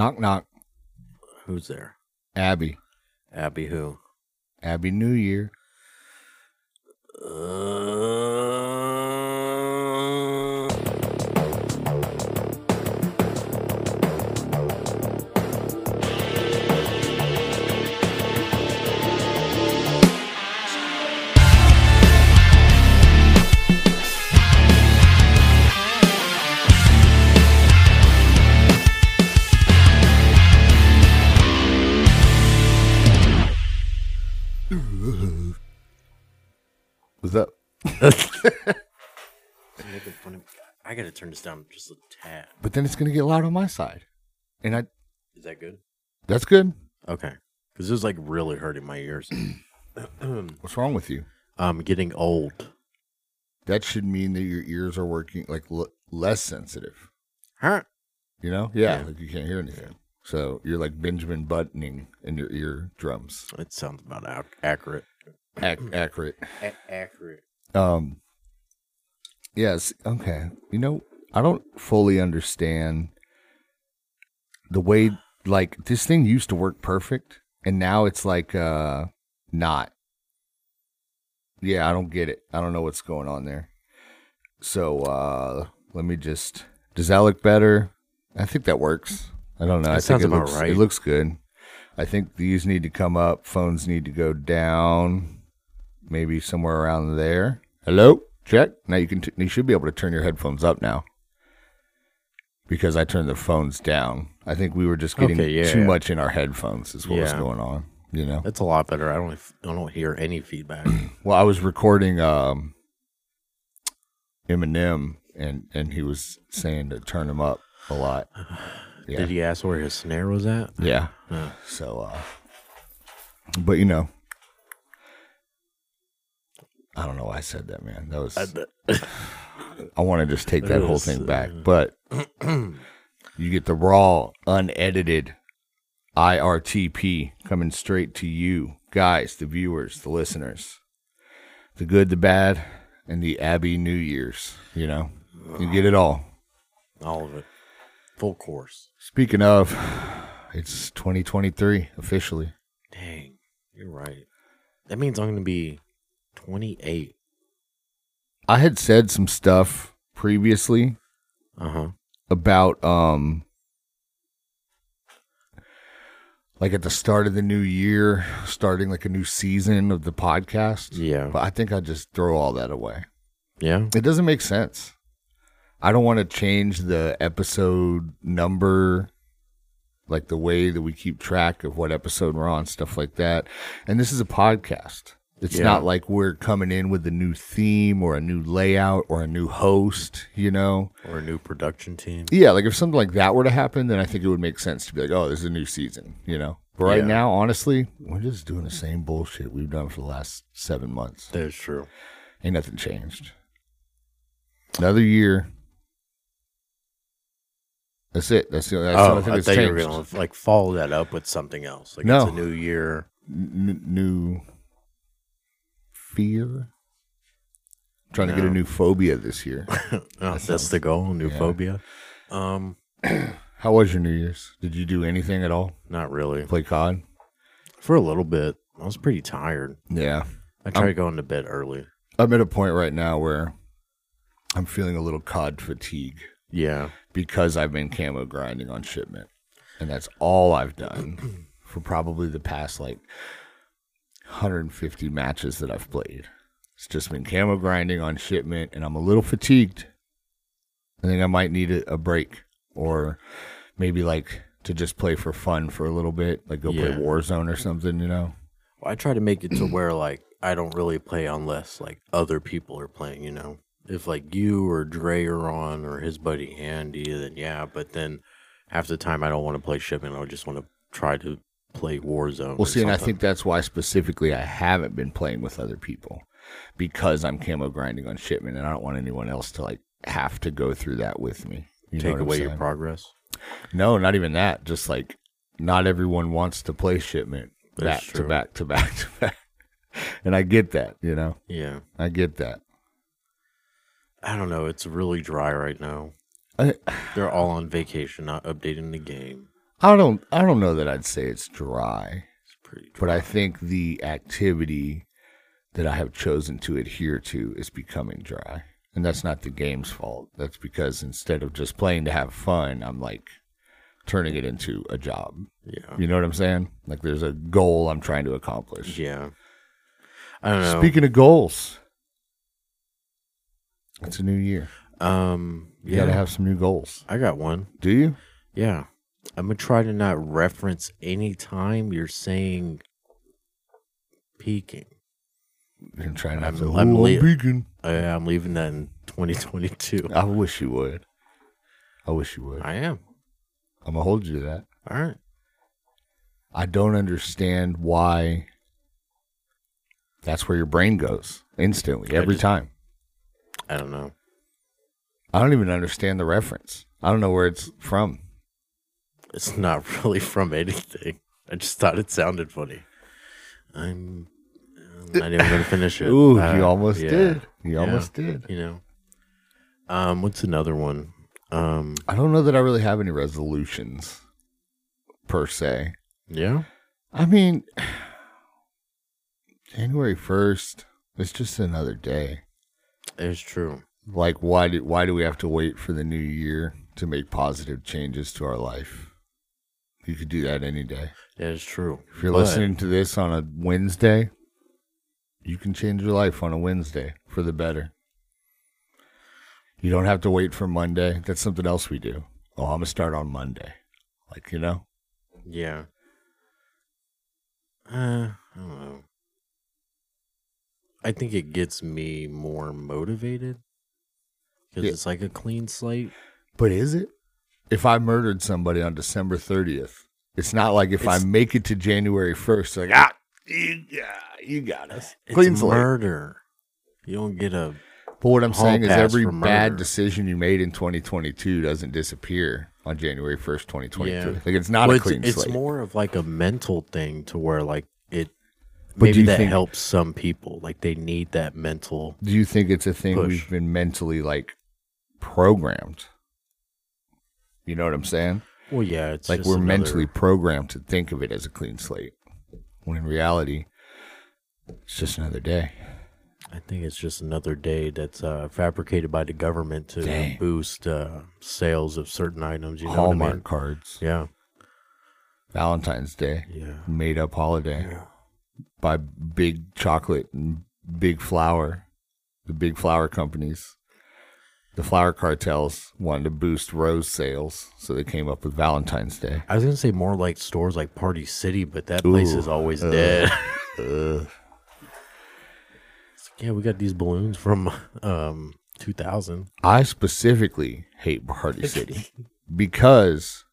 Knock, knock. Who's there? Abby. Abby who? Abby New Year. What's up? I gotta turn this down just a tad. But then it's gonna get loud on my side. And I. Is that good? That's good. Okay. Because this is like really hurting my ears. What's wrong with you? I'm getting old. That should mean that your ears are working like less sensitive. Huh? You know? Yeah. Like you can't hear anything. Yeah. So you're like Benjamin Buttoning in your eardrums. It sounds about accurate. Accurate. Yes. Okay. You know, I don't fully understand the way, like, this thing used to work perfect, and now it's like not. Yeah, I don't get it. I don't know what's going on there. So let me just. Does that look better? I think that works. I don't know. I think it looks right. It looks good. I think these need to come up. Phones need to go down. Maybe somewhere around there. Hello? Check. Now you can. You should be able to turn your headphones up now. Because I turned the phones down. I think we were just getting too much in our headphones is what was going on. You know? That's a lot better. I don't hear any feedback. Well, I was recording Eminem, and he was saying to turn him up a lot. Yeah. Did he ask where his snare was at? Yeah. Yeah. So, but you know, I don't know why I said that, man. That was. I want to just take that whole thing back, but you get the raw, unedited IRTP coming straight to you guys, the viewers, the listeners, the good, the bad, and the Abby New Year's. You know, you get it all. All of it. Full course. Speaking of, it's 2023 officially. Dang, you're right. That means I'm going to be 28. I had said some stuff previously about, like at the start of the new year, starting like a new season of the podcast. Yeah. But I think I just throw all that away. Yeah. It doesn't make sense. I don't want to change the episode number, like the way that we keep track of what episode we're on, stuff like that. And this is a podcast. It's not like we're coming in with a new theme or a new layout or a new host, you know. Or a new production team. Yeah, like if something like that were to happen, then I think it would make sense to be like, oh, this is a new season, you know. But right now, honestly, we're just doing the same bullshit we've done for the last 7 months. That is true. Ain't nothing changed. Another year. That's it. I think you were going to like follow that up with something else. Like no. It's a new year. New fear? I'm trying to get a new phobia this year. That's the goal, new phobia. How was your New Year's? Did you do anything at all? Not really. Play COD? For a little bit. I was pretty tired. Yeah. I tried going to bed early. I'm at a point right now where I'm feeling a little COD fatigue. Yeah. Because I've been camo grinding on shipment. And that's all I've done for probably the past like 150 matches that I've played. It's just been camo grinding on shipment, and I'm a little fatigued. I think I might need a break, or maybe like to just play for fun for a little bit, like go play Warzone or something, you know? Well, I try to make it to where like I don't really play unless like other people are playing, you know? If like you or Dre are on or his buddy Andy, then but then half the time I don't want to play shipment. I just want to try to play Warzone. Well, see, and I think that's why specifically I haven't been playing with other people, because I'm camo grinding on shipment, and I don't want anyone else to like have to go through that with me. Take away your progress? No, not even that. Just like not everyone wants to play shipment back to back to back to back. And I get that, you know? Yeah. I get that. I don't know. It's really dry right now. They're all on vacation, not updating the game. I don't know that I'd say it's dry. It's pretty dry. But I think the activity that I have chosen to adhere to is becoming dry. And that's not the game's fault. That's because instead of just playing to have fun, I'm like turning it into a job. Yeah. You know what I'm saying? Like there's a goal I'm trying to accomplish. Yeah. I don't know. Speaking of goals, it's a new year. You got to have some new goals. I got one. Do you? Yeah. I'm going to try to not reference any time you're saying peaking. And try not to. I'm leaving that in 2022. I wish you would. I am. I'm going to hold you to that. All right. I don't understand why that's where your brain goes instantly every time. I don't know. I don't even understand the reference. I don't know where it's from. It's not really from anything. I just thought it sounded funny. I'm not even going to finish it. Ooh, you almost did. You almost did. You know. What's another one? I don't know that I really have any resolutions, per se. Yeah? I mean, January 1st, it's just another day. It's true. Like, why do we have to wait for the new year to make positive changes to our life? You could do that any day. That is true. If you're listening to this on a Wednesday, you can change your life on a Wednesday for the better. You don't have to wait for Monday. That's something else we do. Oh, I'm going to start on Monday. Like, you know? Yeah. I don't know. I think it gets me more motivated. Because it's like a clean slate. But is it? If I murdered somebody on December 30th, it's not like I make it to January 1st, like, you got us. Clean slate. Murder. You don't get a. But what I'm saying is every bad decision you made in 2022 doesn't disappear on January 1st, 2022. Yeah. Like, it's not a clean slate. It's more of like a mental thing to where, like, it. But maybe that helps some people. Like, they need that mental. Do you think it's a thing we've been mentally, like, programmed? You know what I'm saying? Well, yeah. It's like we're mentally programmed to think of it as a clean slate, when in reality, it's just another day. I think it's just another day that's fabricated by the government to boost sales of certain items. You know Hallmark what I mean? Cards. Yeah. Valentine's Day. Yeah. Made up holiday. Yeah. By big chocolate and big flour, the big flour companies, the flour cartels wanted to boost rose sales, so they came up with Valentine's Day. I was going to say more like stores like Party City, but that place is always dead. Yeah, we got these balloons from 2000. I specifically hate Party City because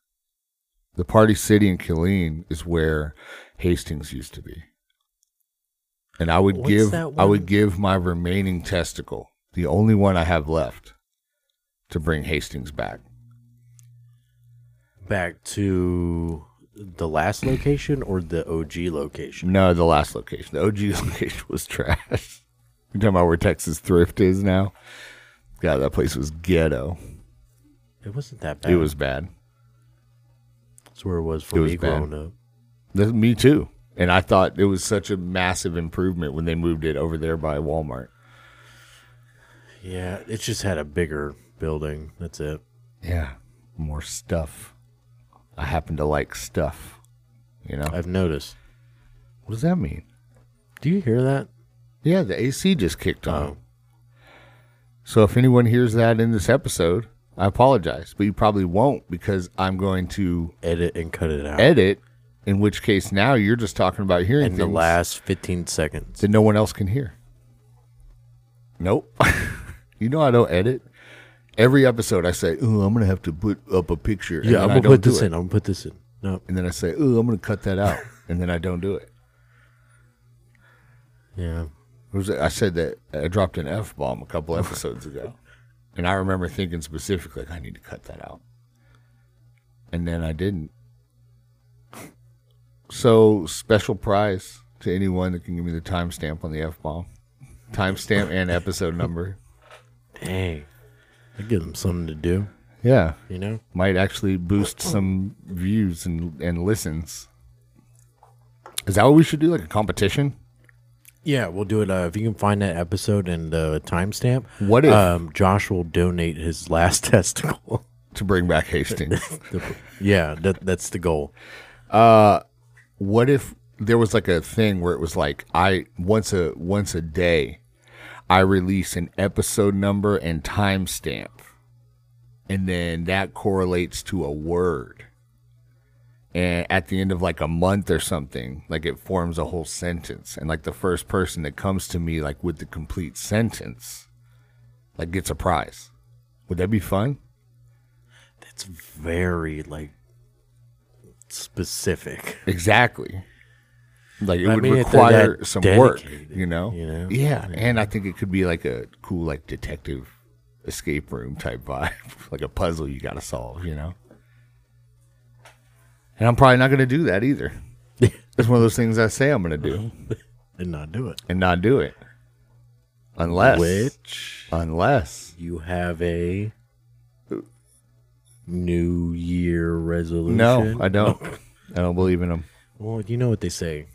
the Party City in Killeen is where Hastings used to be. And I would give my remaining testicle, the only one I have left, to bring Hastings back. Back to the last location or the OG location? No, the last location. The OG location was trash. You're talking about where Texas Thrift is now? God, that place was ghetto. It wasn't that bad. It was bad. That's where it was for me growing up. Me too. And I thought it was such a massive improvement when they moved it over there by Walmart. Yeah, it just had a bigger building. That's it. Yeah, more stuff. I happen to like stuff, you know? I've noticed. What does that mean? Do you hear that? Yeah, the AC just kicked on. So if anyone hears that in this episode, I apologize. But you probably won't because I'm going to... edit and cut it out. In which case, now you're just talking about hearing things. In the last 15 seconds. That no one else can hear. Nope. You know I don't edit. Every episode I say, ooh, I'm going to have to put up a picture. Yeah, I'm going to put this in. Nope. And then I say, ooh, I'm going to cut that out. And then I don't do it. Yeah. I said that I dropped an F-bomb a couple episodes ago. And I remember thinking specifically, like, I need to cut that out. And then I didn't. So, special prize to anyone that can give me the timestamp on the F-bomb. Timestamp and episode number. Dang. That gives them something to do. Yeah. You know? Might actually boost some views and listens. Is that what we should do? Like a competition? Yeah, we'll do it. If you can find that episode and the timestamp. What if Josh will donate his last testicle? To bring back Hastings. Yeah, that's the goal. What if there was like a thing where it was like, once a day, I release an episode number and timestamp, and then that correlates to a word. And at the end of like a month or something, like it forms a whole sentence. And like the first person that comes to me like with the complete sentence, like gets a prize. Would that be fun? That's very like specific. Exactly. Like it would require some work, you know? Yeah. And I think it could be like a cool like detective escape room type vibe. Like a puzzle you got to solve, you know? And I'm probably not going to do that either. That's one of those things I say I'm going to do. And not do it. And not do it. Unless. Unless. You have a New Year resolution. No, I don't. I don't believe in them. Well, you know what they say.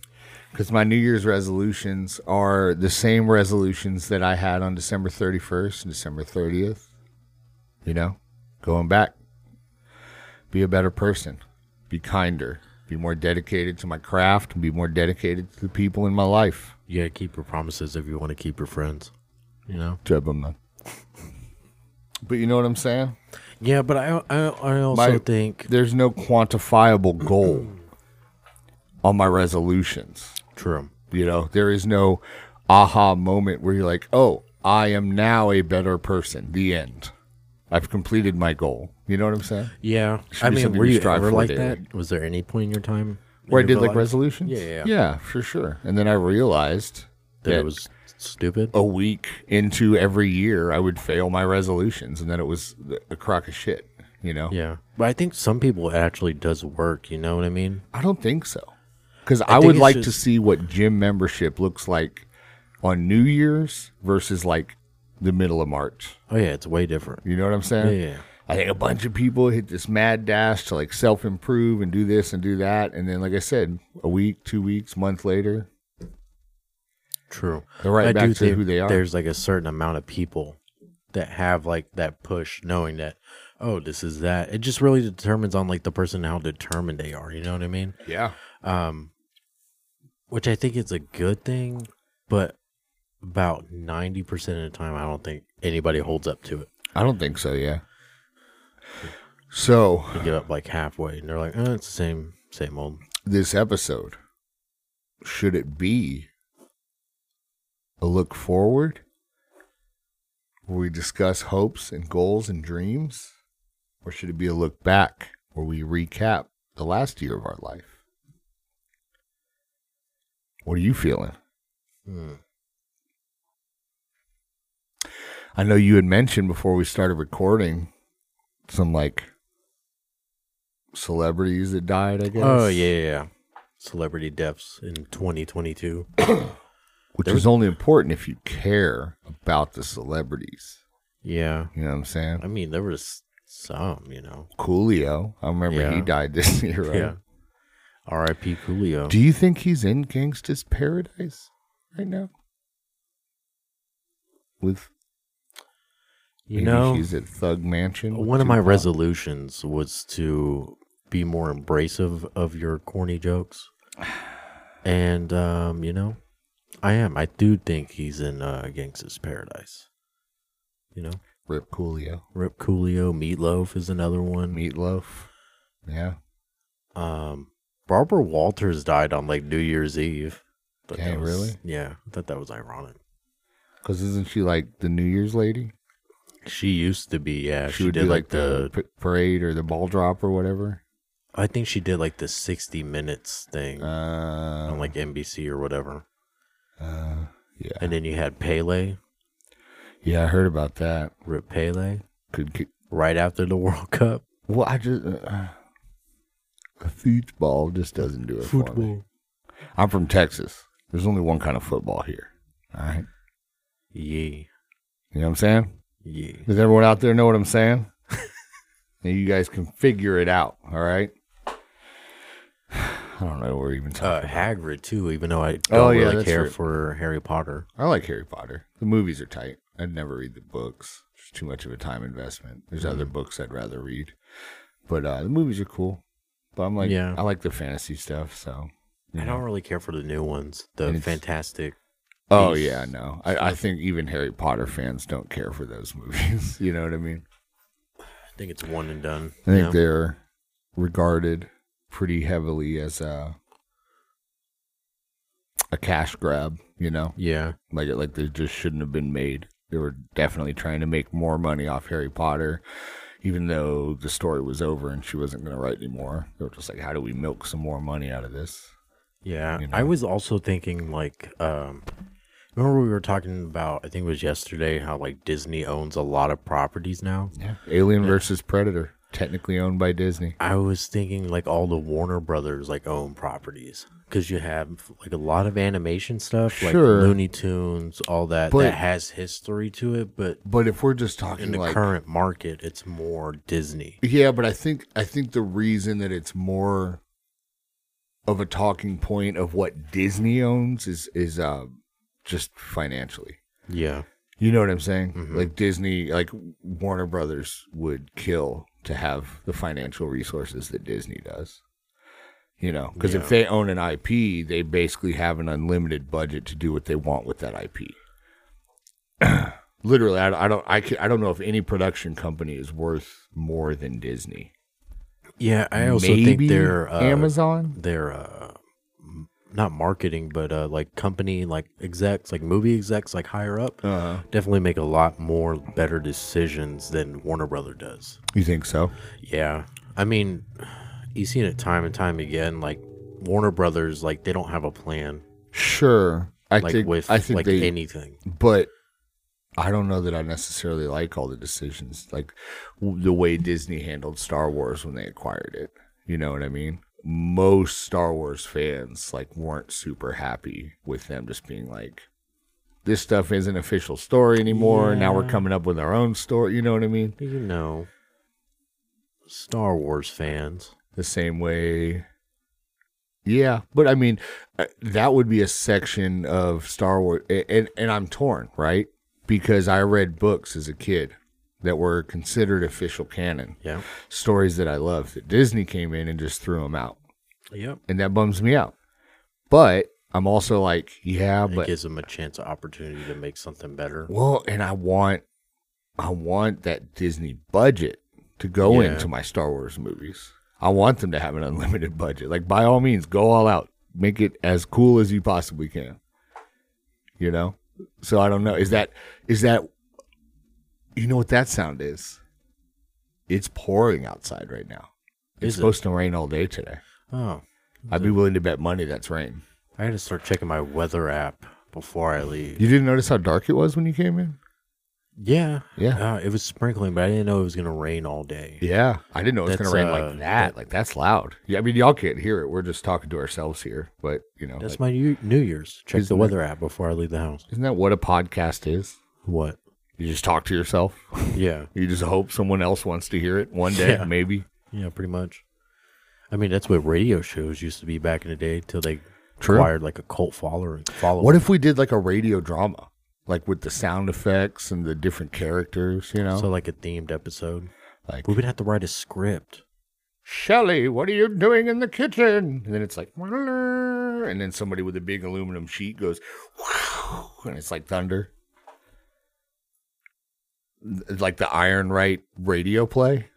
Because my New Year's resolutions are the same resolutions that I had on December 31st and December 30th. You know? Going back. Be a better person. Be kinder, be more dedicated to my craft, and be more dedicated to the people in my life. You gotta keep your promises if you want to keep your friends, you know? Jeb them none. But you know what I'm saying? Yeah, but I also think... There's no quantifiable goal on my resolutions. True. You know, there is no aha moment where you're like, oh, I am now a better person, the end. I've completed my goal. You know what I'm saying? Yeah. I mean, were you ever like that? Was there any point in your time? Where I did like resolutions? Yeah. Yeah, for sure. And then I realized that it was stupid. A week into every year, I would fail my resolutions, and then it was a crock of shit, you know? Yeah. But I think some people it actually does work, you know what I mean? I don't think so. Because I would like to see what gym membership looks like on New Year's versus like the middle of March. Oh, yeah. It's way different. You know what I'm saying? Yeah. I think a bunch of people hit this mad dash to like self-improve and do this and do that. And then, like I said, a week, 2 weeks, month later. True. They're right back to who they are. There's like a certain amount of people that have like that push knowing that, oh, this is that. It just really determines on like the person how determined they are. You know what I mean? Yeah. Which I think is a good thing, but about 90% of the time, I don't think anybody holds up to it. I don't think so, yeah. So they get up like halfway, and they're like, oh, it's the same old. This episode, should it be a look forward where we discuss hopes and goals and dreams? Or should it be a look back where we recap the last year of our life? What are you feeling? I know you had mentioned before we started recording some, like, celebrities that died, I guess. Oh, yeah. Celebrity deaths in 2022. Which is only important if you care about the celebrities. Yeah. You know what I'm saying? I mean, there was some, you know. Coolio. I remember he died this year, right? Yeah. R.I.P. Coolio. Do you think he's in Gangsta's Paradise right now? With... You know, he's at Thug Mansion. One of my resolutions was to be more embracive of your corny jokes. And, you know, I am. I do think he's in Gangsta's Paradise. You know? Rip Coolio. Rip Coolio. Meatloaf is another one. Meatloaf. Yeah. Barbara Walters died on, like, New Year's Eve. Yeah, really? Yeah. I thought that was ironic. Because isn't she, like, the New Year's lady? She used to be, yeah. She did like the parade or the ball drop or whatever. I think she did like the 60 Minutes thing on like NBC or whatever. Yeah. And then you had Pele. Yeah, I heard about that. Rip Pele. Right after the World Cup. Well, I just... football just doesn't do it for me. I'm from Texas. There's only one kind of football here. All right? Yeah. You know what I'm saying? Yeah. Does everyone out there know what I'm saying? and you guys can figure it out. All right. I don't know. We're even talking Hagrid too, even though I don't really care for Harry Potter. I like Harry Potter. The movies are tight. I'd never read the books. There's too much of a time investment. There's other books I'd rather read, but the movies are cool. But I'm like, yeah. I like the fantasy stuff. So I don't really care for the new ones. The Fantastic. Oh yeah, no. I think even Harry Potter fans don't care for those movies. You know what I mean? I think it's one and done. I think they're regarded pretty heavily as a cash grab, you know? Yeah. Like they just shouldn't have been made. They were definitely trying to make more money off Harry Potter, even though the story was over and she wasn't going to write anymore. They were just like, how do we milk some more money out of this? Yeah. You know? I was also thinking, like, remember we were talking about, I think it was yesterday, how, like, Disney owns a lot of properties now? Yeah. Alien versus Predator, technically owned by Disney. I was thinking, like, all the Warner Brothers, like, own properties. Because you have, like, a lot of animation stuff, like Looney Tunes, all that, that has history to it. But if we're just talking, in the current market, it's more Disney. Yeah, but I think the reason that it's more of a talking point of what Disney owns is just financially. Yeah. You know what I'm saying? Mm-hmm. Like Disney, like Warner Brothers would kill to have the financial resources that Disney does. You know, because if they own an IP, they basically have an unlimited budget to do what they want with that IP. Literally, I don't know if any production company is worth more than Disney. Yeah, I also think their Amazon, their not marketing, but like company, like execs, like movie execs, like higher up, definitely make a lot more better decisions than Warner Brothers does. You think so? Yeah, I mean, you've seen it time and time again. Like Warner Brothers, like they don't have a plan. Sure, I think anything, but I don't know that I necessarily like all the decisions, like the way Disney handled Star Wars when they acquired it. You know what I mean? Most Star Wars fans like weren't super happy with them just being like, this stuff isn't official story anymore. Yeah. Now we're coming up with our own story. You know what I mean? You know, Star Wars fans the same way. Yeah, but I mean, that would be a section of Star Wars, and I'm torn, right? Because I read books as a kid that were considered official canon. Yeah. Stories that I loved that Disney came in and just threw them out. Yep. And that bums me out. But I'm also like, yeah, but it gives them a chance, an opportunity to make something better. Well, and I want that Disney budget to go into my Star Wars movies. I want them to have an unlimited budget. Like, by all means, go all out. Make it as cool as you possibly can. You know? So I don't know. Is that you know what that sound is? It's pouring outside right now. It's supposed to rain all day today. Oh. I'd be willing to bet money that's rain. I had to start checking my weather app before I leave. You didn't notice how dark it was when you came in? Yeah. Yeah. It was sprinkling, but I didn't know it was going to rain all day. Yeah. I didn't know it was going to rain like that. Like, that's loud. Yeah. I mean, y'all can't hear it. We're just talking to ourselves here. But, you know. That's like, my New Year's. Check the weather app before I leave the house. Isn't that what a podcast is? What? You just talk to yourself? Yeah. You just hope someone else wants to hear it one day, maybe? Yeah, pretty much. I mean, that's what radio shows used to be back in the day till they acquired like a cult following. What if we did like a radio drama? Like with the sound effects and the different characters, you know? So like a themed episode. Like we would have to write a script. Shelly, what are you doing in the kitchen? And then it's like, and then somebody with a big aluminum sheet goes, wow, and it's like thunder. Like the Iron Right radio play.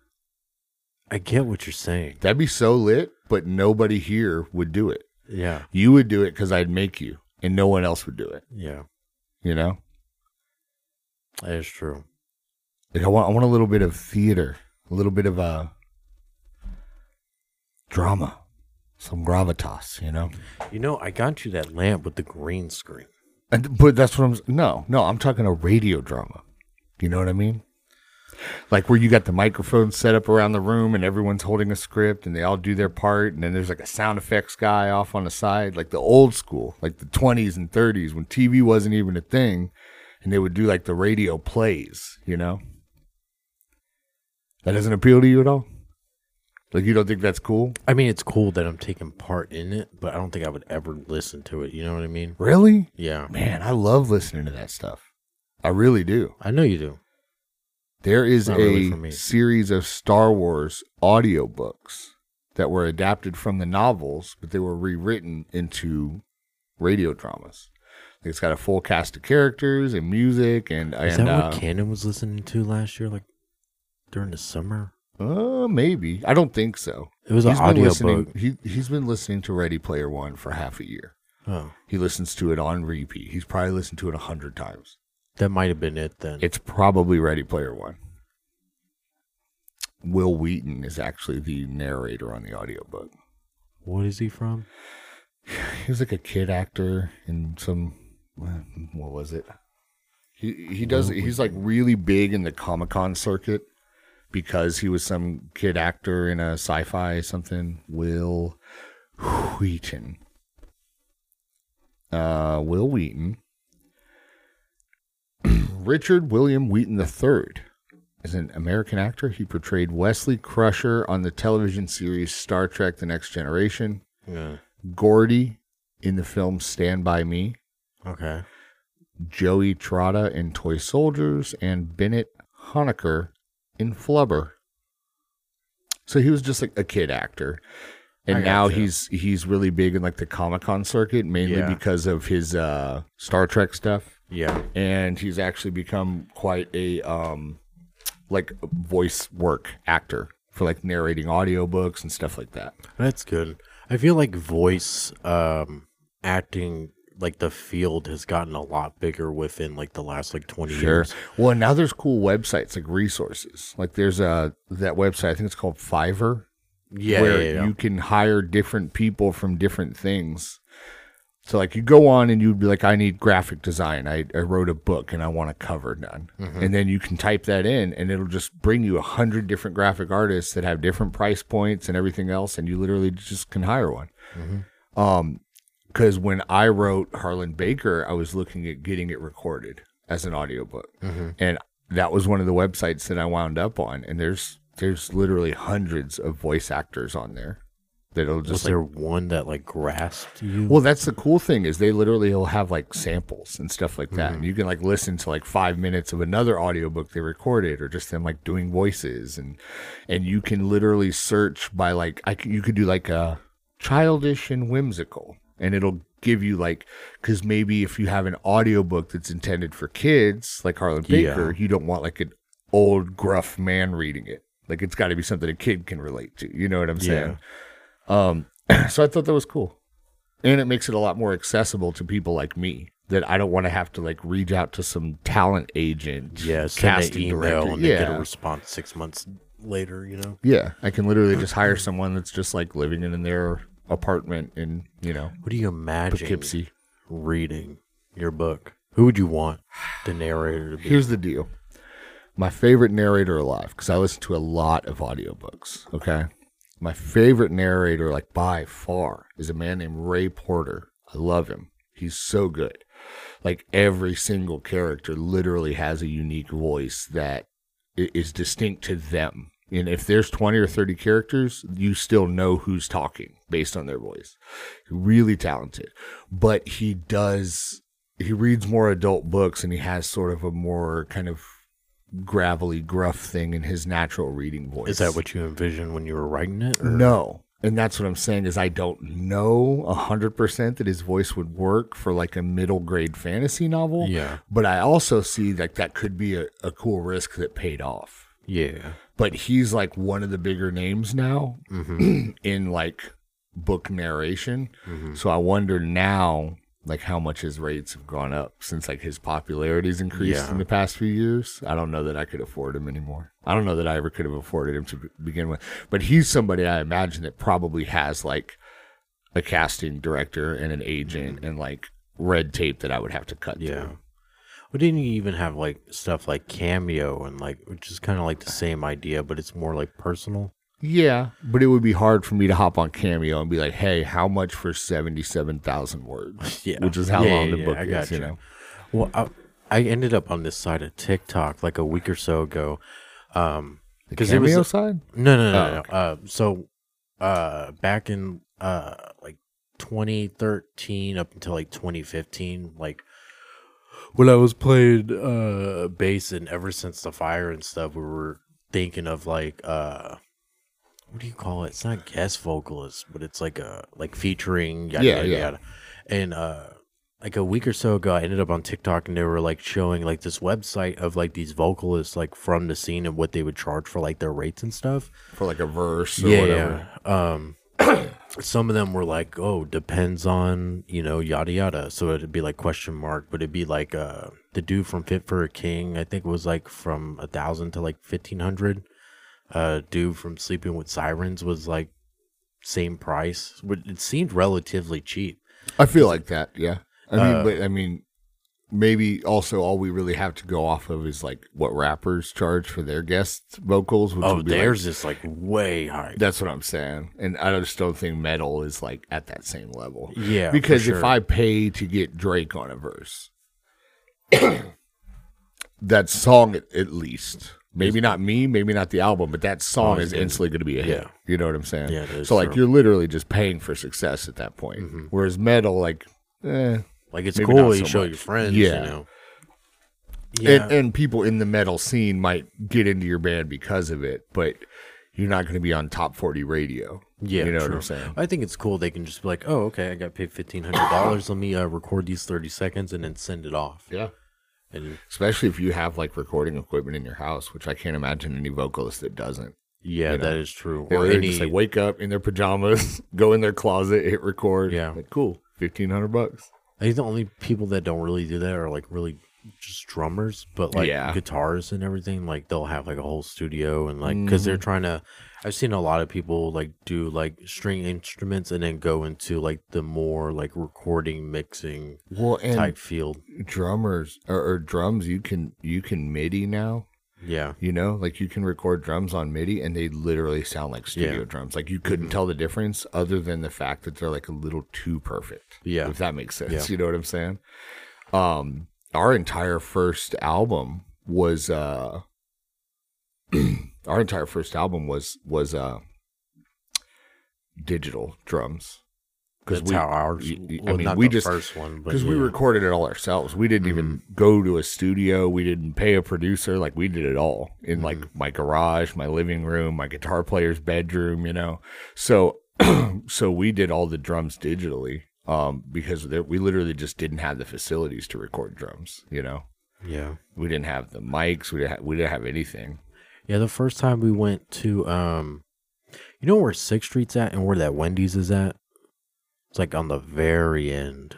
I get what you're saying. That'd be so lit, but nobody here would do it. Yeah. You would do it because I'd make you, and no one else would do it. Yeah. You know? That is true. Like I want a little bit of theater, a little bit of drama, some gravitas, you know? You know, I got you that lamp with the green screen. But that's what I'm talking a radio drama. You know what I mean? Like where you got the microphone set up around the room and everyone's holding a script and they all do their part. And then there's like a sound effects guy off on the side, like the old school, like the 20s and 30s when TV wasn't even a thing. And they would do like the radio plays, you know? That doesn't appeal to you at all? Like, you don't think that's cool? I mean, it's cool that I'm taking part in it, but I don't think I would ever listen to it. You know what I mean? Really? Yeah. Man, I love listening to that stuff. I really do. I know you do. There is a series of Star Wars audiobooks that were adapted from the novels, but they were rewritten into radio dramas. It's got a full cast of characters and music. Is that what Cannon was listening to last year, like during the summer? Maybe. I don't think so. It was an audiobook. He's been listening to Ready Player One for half a year. Oh. He listens to it on repeat. He's probably listened to it 100 times. That might have been it then. It's probably Ready Player One. Will Wheaton is actually the narrator on the audiobook. What is he from? He was like a kid actor in some, what was it? He's like really big in the Comic-Con circuit because he was some kid actor in a sci-fi something. Will Wheaton. Will Wheaton. Richard William Wheaton III is an American actor. He portrayed Wesley Crusher on the television series Star Trek: The Next Generation. Yeah. Gordy in the film Stand by Me. Okay. Joey Trotta in Toy Soldiers and Bennett Honaker in Flubber. So he was just like a kid actor. And now he's really big in like the Comic-Con circuit, mainly because of his Star Trek stuff. Yeah. And he's actually become quite a like voice work actor for like narrating audiobooks and stuff like that. That's good. I feel like voice acting, like the field has gotten a lot bigger within like the last like 20 years. Well, and now there's cool websites like resources. Like there's that website, I think it's called Fiverr. Yeah. Where you can hire different people from different things. So like you go on and you'd be like, I need graphic design. I wrote a book and I want a cover done. Mm-hmm. And then you can type that in and it'll just bring you 100 different graphic artists that have different price points and everything else. And you literally just can hire one. Mm-hmm. 'Cause when I wrote Harlan Baker, I was looking at getting it recorded as an audiobook. Mm-hmm. And that was one of the websites that I wound up on. And there's literally hundreds of voice actors on there. That'll just was there one that like grasped you? Well, that's the cool thing is they literally will have like samples and stuff like that. Mm-hmm. And you can like listen to like 5 minutes of another audiobook they recorded or just them like doing voices. And you can literally search by like, you could do like a childish and whimsical. And it'll give you like, because maybe if you have an audiobook that's intended for kids, like Harlan Baker, you don't want like an old gruff man reading it. Like it's got to be something a kid can relate to. You know what I'm saying? Yeah. So I thought that was cool. And it makes it a lot more accessible to people like me that I don't want to have to like reach out to some talent agent. Yeah, casting email director. And they get a response 6 months later, you know? Yeah. I can literally just hire someone that's just like living in their apartment in, you know. What do you imagine Poughkeepsie reading your book? Who would you want the narrator to be? Here's the deal. My favorite narrator alive, because I listen to a lot of audiobooks, okay? My favorite narrator, like by far, is a man named Ray Porter. I love him. He's so good. Like every single character literally has a unique voice that is distinct to them. And if there's 20 or 30 characters, you still know who's talking based on their voice. Really talented. But he reads more adult books and he has sort of a more kind of gravelly, gruff thing in his natural reading voice. Is that what you envisioned when you were writing it? Or? No. And that's what I'm saying is I don't know 100% that his voice would work for like a middle grade fantasy novel. Yeah. But I also see that that could be a cool risk that paid off. Yeah. But he's like one of the bigger names now in like book narration. Mm-hmm. So I wonder now like how much his rates have gone up since like his popularity's increased in the past few years. I don't know that I could afford him anymore. I don't know that I ever could have afforded him to begin with. But he's somebody I imagine that probably has like a casting director and an agent and like red tape that I would have to cut through. Well, didn't you even have like stuff like Cameo and like, which is kind of like the same idea, but it's more like personal? Yeah, but it would be hard for me to hop on Cameo and be like, hey, how much for 77,000 words? Yeah. Which is how long the book is, you know? Well, I ended up on this side of TikTok like a week or so ago. The cameo side? No. Okay. So back in like 2013 up until like 2015, like when I was playing bass, and ever since the fire and stuff, we were thinking of like what do you call it? It's not guest vocalist, but it's like a featuring. Yada, yada. And like a week or so ago, I ended up on TikTok, and they were like showing like this website of like these vocalists like from the scene and what they would charge for like their rates and stuff for like a verse or whatever. Yeah. Some of them were like, oh, depends on, you know, yada yada. So it'd be like question mark, but it'd be like the dude from Fit for a King, I think it was like from 1,000 to like 1,500. Dude from Sleeping with Sirens was like same price. It seemed relatively cheap. I feel like that, yeah. I mean, but, I mean, maybe also all we really have to go off of is like what rappers charge for their guest vocals. Which would be theirs is like way high. That's what I'm saying, and I just don't think metal is like at that same level. Yeah, because for sure. If I pay to get Drake on a verse, that song at least. Maybe not me, maybe not the album, but that song is instantly going to be a hit. Yeah. You know what I'm saying? Yeah, it is. So, like, you're literally just paying for success at that point. Mm-hmm. Whereas metal, like, like, it's cool. You show your friends, you know. Yeah. And people in the metal scene might get into your band because of it, but you're not going to be on top 40 radio. Yeah, you know what I'm saying? I think it's cool. They can just be like, oh, okay, I got paid $1,500. Let me record these 30 seconds and then send it off. Yeah. Especially if you have like recording equipment in your house, which I can't imagine any vocalist that doesn't. Yeah, you know? That is true. Or they just like wake up in their pajamas, go in their closet, hit record. Yeah, like, cool, $1,500. I think the only people that don't really do that are like really just drummers, but like guitarists and everything. Like they'll have like a whole studio and like because they're trying to. I've seen a lot of people like do like string instruments and then go into like the more like recording, mixing type field. Drummers or drums, you can MIDI now. Yeah, you know, like you can record drums on MIDI and they literally sound like studio drums. Like you couldn't tell the difference other than the fact that they're like a little too perfect. Yeah, if that makes sense. Yeah. You know what I'm saying? Our entire first album was digital drums. That's how ours. We recorded it all ourselves. We didn't even go to a studio. We didn't pay a producer. Like we did it all in like my garage, my living room, my guitar player's bedroom. You know, so we did all the drums digitally because we literally just didn't have the facilities to record drums. You know. Yeah. We didn't have the mics. We didn't have anything. Yeah, the first time we went to, you know where 6th Street's at and where that Wendy's is at? It's like on the very end.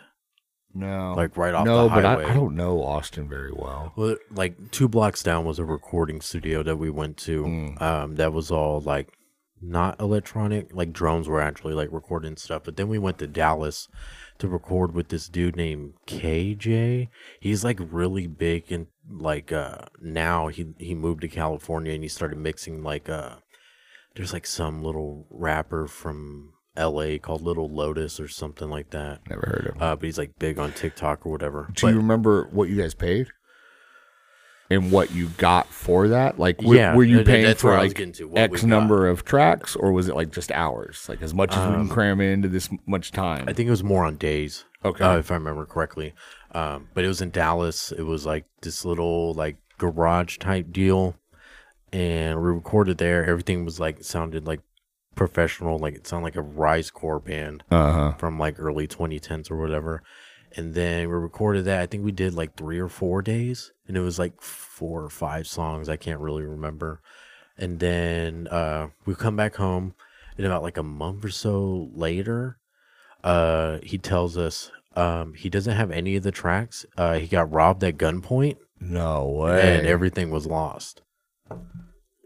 No. Like right off the highway. No, but I don't know Austin very well. Well, like 2 blocks down was a recording studio that we went to that was all like not electronic. Like drones were actually like recording stuff. But then we went to Dallas to record with this dude named KJ. He's like really big and like now he moved to California and he started mixing like there's like some little rapper from LA called Little Lotus or something like that. Never heard of him. But he's like big on TikTok or whatever. You remember what you guys paid? And what you got for that? Like, were you paying for like X number of tracks, or was it like just hours? Like as much as we can cram into this much time? I think it was more on days. Okay, if I remember correctly. But it was in Dallas. It was like this little like garage type deal, and we recorded there. Everything was like sounded like professional. Like it sounded like a risecore band from like early 2010s or whatever. And then we recorded that. I think we did like 3 or 4 days. And it was like 4 or 5 songs. I can't really remember. And then we come back home. And about like a month or so later, he tells us he doesn't have any of the tracks. He got robbed at gunpoint. No way. And everything was lost.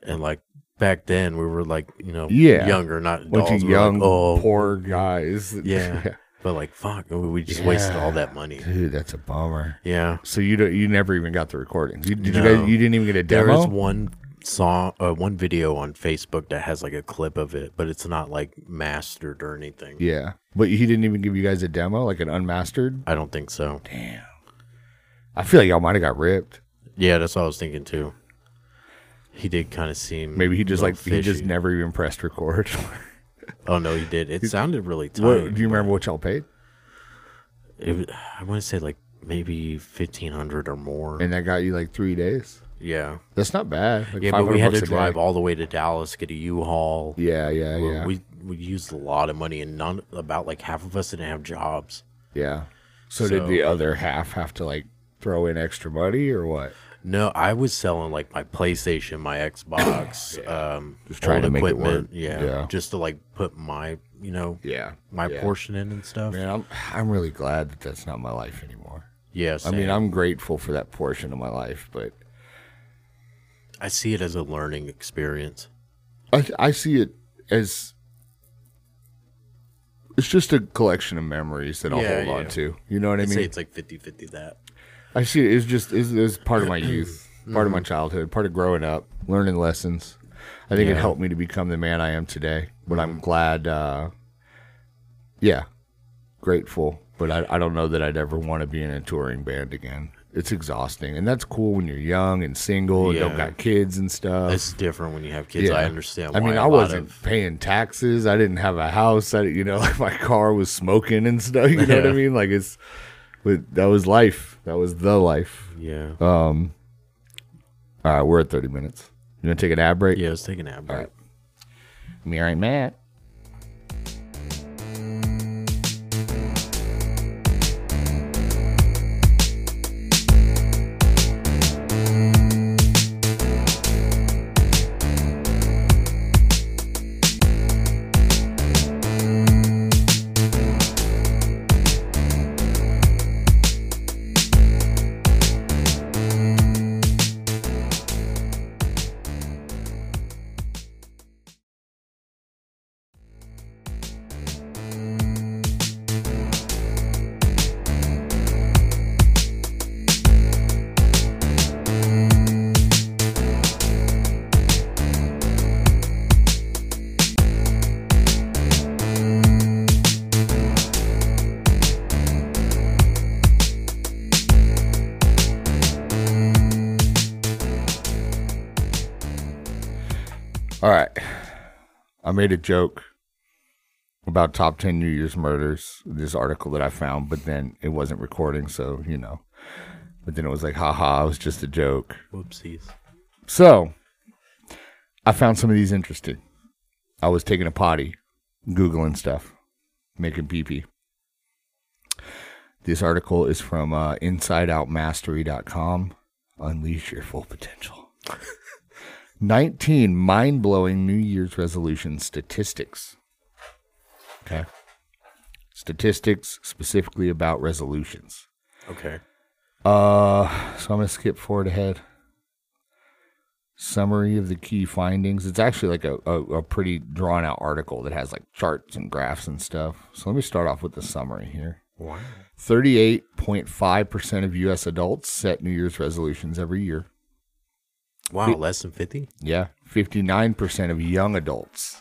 And like back then we were like, you know, younger, not adults. Poor guys. Yeah. But like, fuck, we just wasted all that money, dude. That's a bummer. Yeah. So you never even got the recordings. You didn't even get a demo. There is one song, one video on Facebook that has like a clip of it, but it's not like mastered or anything. Yeah. But he didn't even give you guys a demo, like an unmastered. I don't think so. Damn. I feel like y'all might have got ripped. Yeah, that's what I was thinking too. He did kind of seem maybe he just like fishy. He just never even pressed record. Oh no, he did. It sounded really tight. What, do you remember what y'all paid? I want to say like maybe $1,500 or more, and that got you like 3 days. Yeah, that's not bad. Like yeah, but we had to drive all the way to Dallas, get a U-Haul. Yeah. We used a lot of money, and none about like half of us didn't have jobs. Yeah, so did the other half have to like throw in extra money or what? No, I was selling like my PlayStation, my Xbox, just trying to make it work. Yeah, just to like put my my portion in and stuff. Man, I'm really glad that that's not my life anymore. Yes, I mean I'm grateful for that portion of my life, but I see it as a learning experience. I see it as it's just a collection of memories that I'll hold on to. You know what I mean? Say it's like 50-50 that. I see it. It's part of my youth, part of my childhood, part of growing up, learning lessons. I think it helped me to become the man I am today. But I'm glad, grateful. But I don't know that I'd ever want to be in a touring band again. It's exhausting. And that's cool when you're young and single and don't got kids and stuff. It's different when you have kids. Yeah. I understand why. I mean, I wasn't paying taxes. I didn't have a house. Like my car was smoking and stuff. You know what I mean? Like it's... But that was life. That was the life. Yeah. All right, we're at 30 minutes. You want to take an ad break? Yeah, let's take an ad break. All right. Me, all right, Matt. I made a joke about top 10 New Year's murders, this article that I found, but then it wasn't recording, so, But then it was like, haha, it was just a joke. Whoopsies. So, I found some of these interesting. I was taking a potty, Googling stuff, making pee-pee. This article is from InsideOutMastery.com. Unleash your full potential. 19 mind-blowing New Year's resolution statistics. Okay. Statistics specifically about resolutions. Okay. So I'm going to skip forward ahead. Summary of the key findings. It's actually like a pretty drawn-out article that has like charts and graphs and stuff. So let me start off with the summary here. Wow. 38.5% of U.S. adults set New Year's resolutions every year. Wow, less than 50? Yeah, 59% of young adults,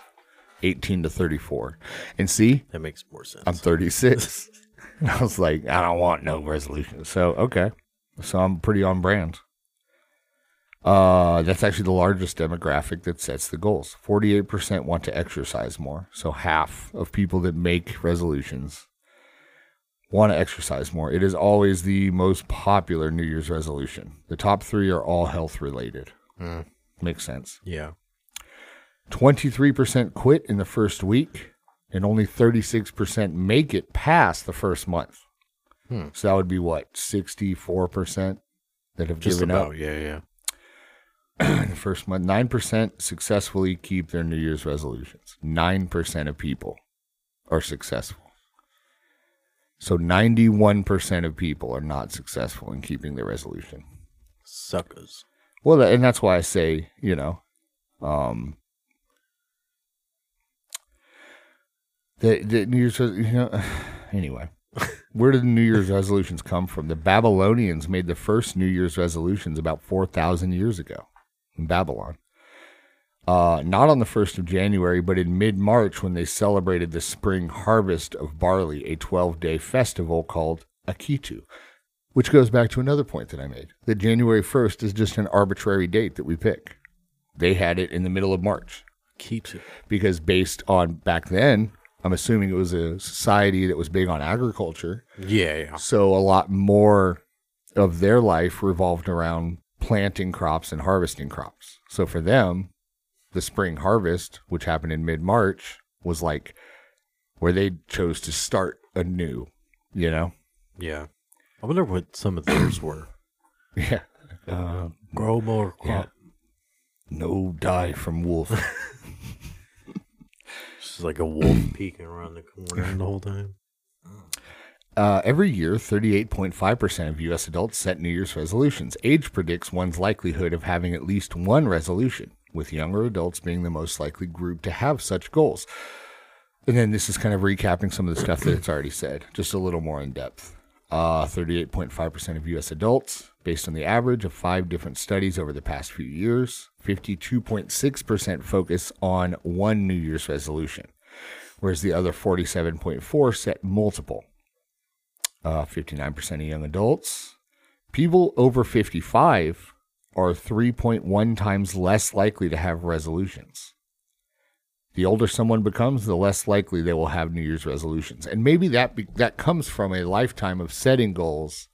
18 to 34. And see? That makes more sense. I'm 36. And I was like, I don't want no resolution. So, okay. So, I'm pretty on brand. That's actually the largest demographic that sets the goals. 48% want to exercise more. So, half of people that make resolutions want to exercise more. It is always the most popular New Year's resolution. The top three are all health-related. Mm. Makes sense. Yeah. 23% quit in the first week, and only 36% make it past the first month. Hmm. So that would be what, 64% that have just given about up? Yeah. The first month, 9% successfully keep their New Year's resolutions. 9% of people are successful. So 91% of people are not successful in keeping their resolution. Suckers. Well, and that's why I say, the New Year's, anyway, where did the New Year's resolutions come from? The Babylonians made the first New Year's resolutions about 4,000 years ago in Babylon. Not on the 1st of January, but in mid-March when they celebrated the spring harvest of barley, a 12-day festival called Akitu, which goes back to another point that I made, that January 1st is just an arbitrary date that we pick. they had it in the middle of March. Keeps it. Because based on back then, I'm assuming it was a society that was big on agriculture. Yeah, yeah. So a lot more of their life revolved around planting crops and harvesting crops. So for them, the spring harvest, which happened in mid-March, was like where they chose to start anew, you know? Yeah. I wonder what some of theirs were. Yeah. Grow more crop. Yeah. No die from wolf. It's like a wolf peeking around the corner the whole time. Every year, 38.5% of U.S. adults set New Year's resolutions. Age predicts one's likelihood of having at least one resolution, with younger adults being the most likely group to have such goals. And then this is kind of recapping some of the stuff that it's already said, just a little more in depth. 38.5% of U.S. adults, based on the average of 5 different studies over the past few years, 52.6% focus on one New Year's resolution, whereas the other 47.4% set multiple. 59% of young adults. People over 55 are 3.1 times less likely to have resolutions. The older someone becomes, the less likely they will have New Year's resolutions. And maybe that comes from a lifetime of setting goals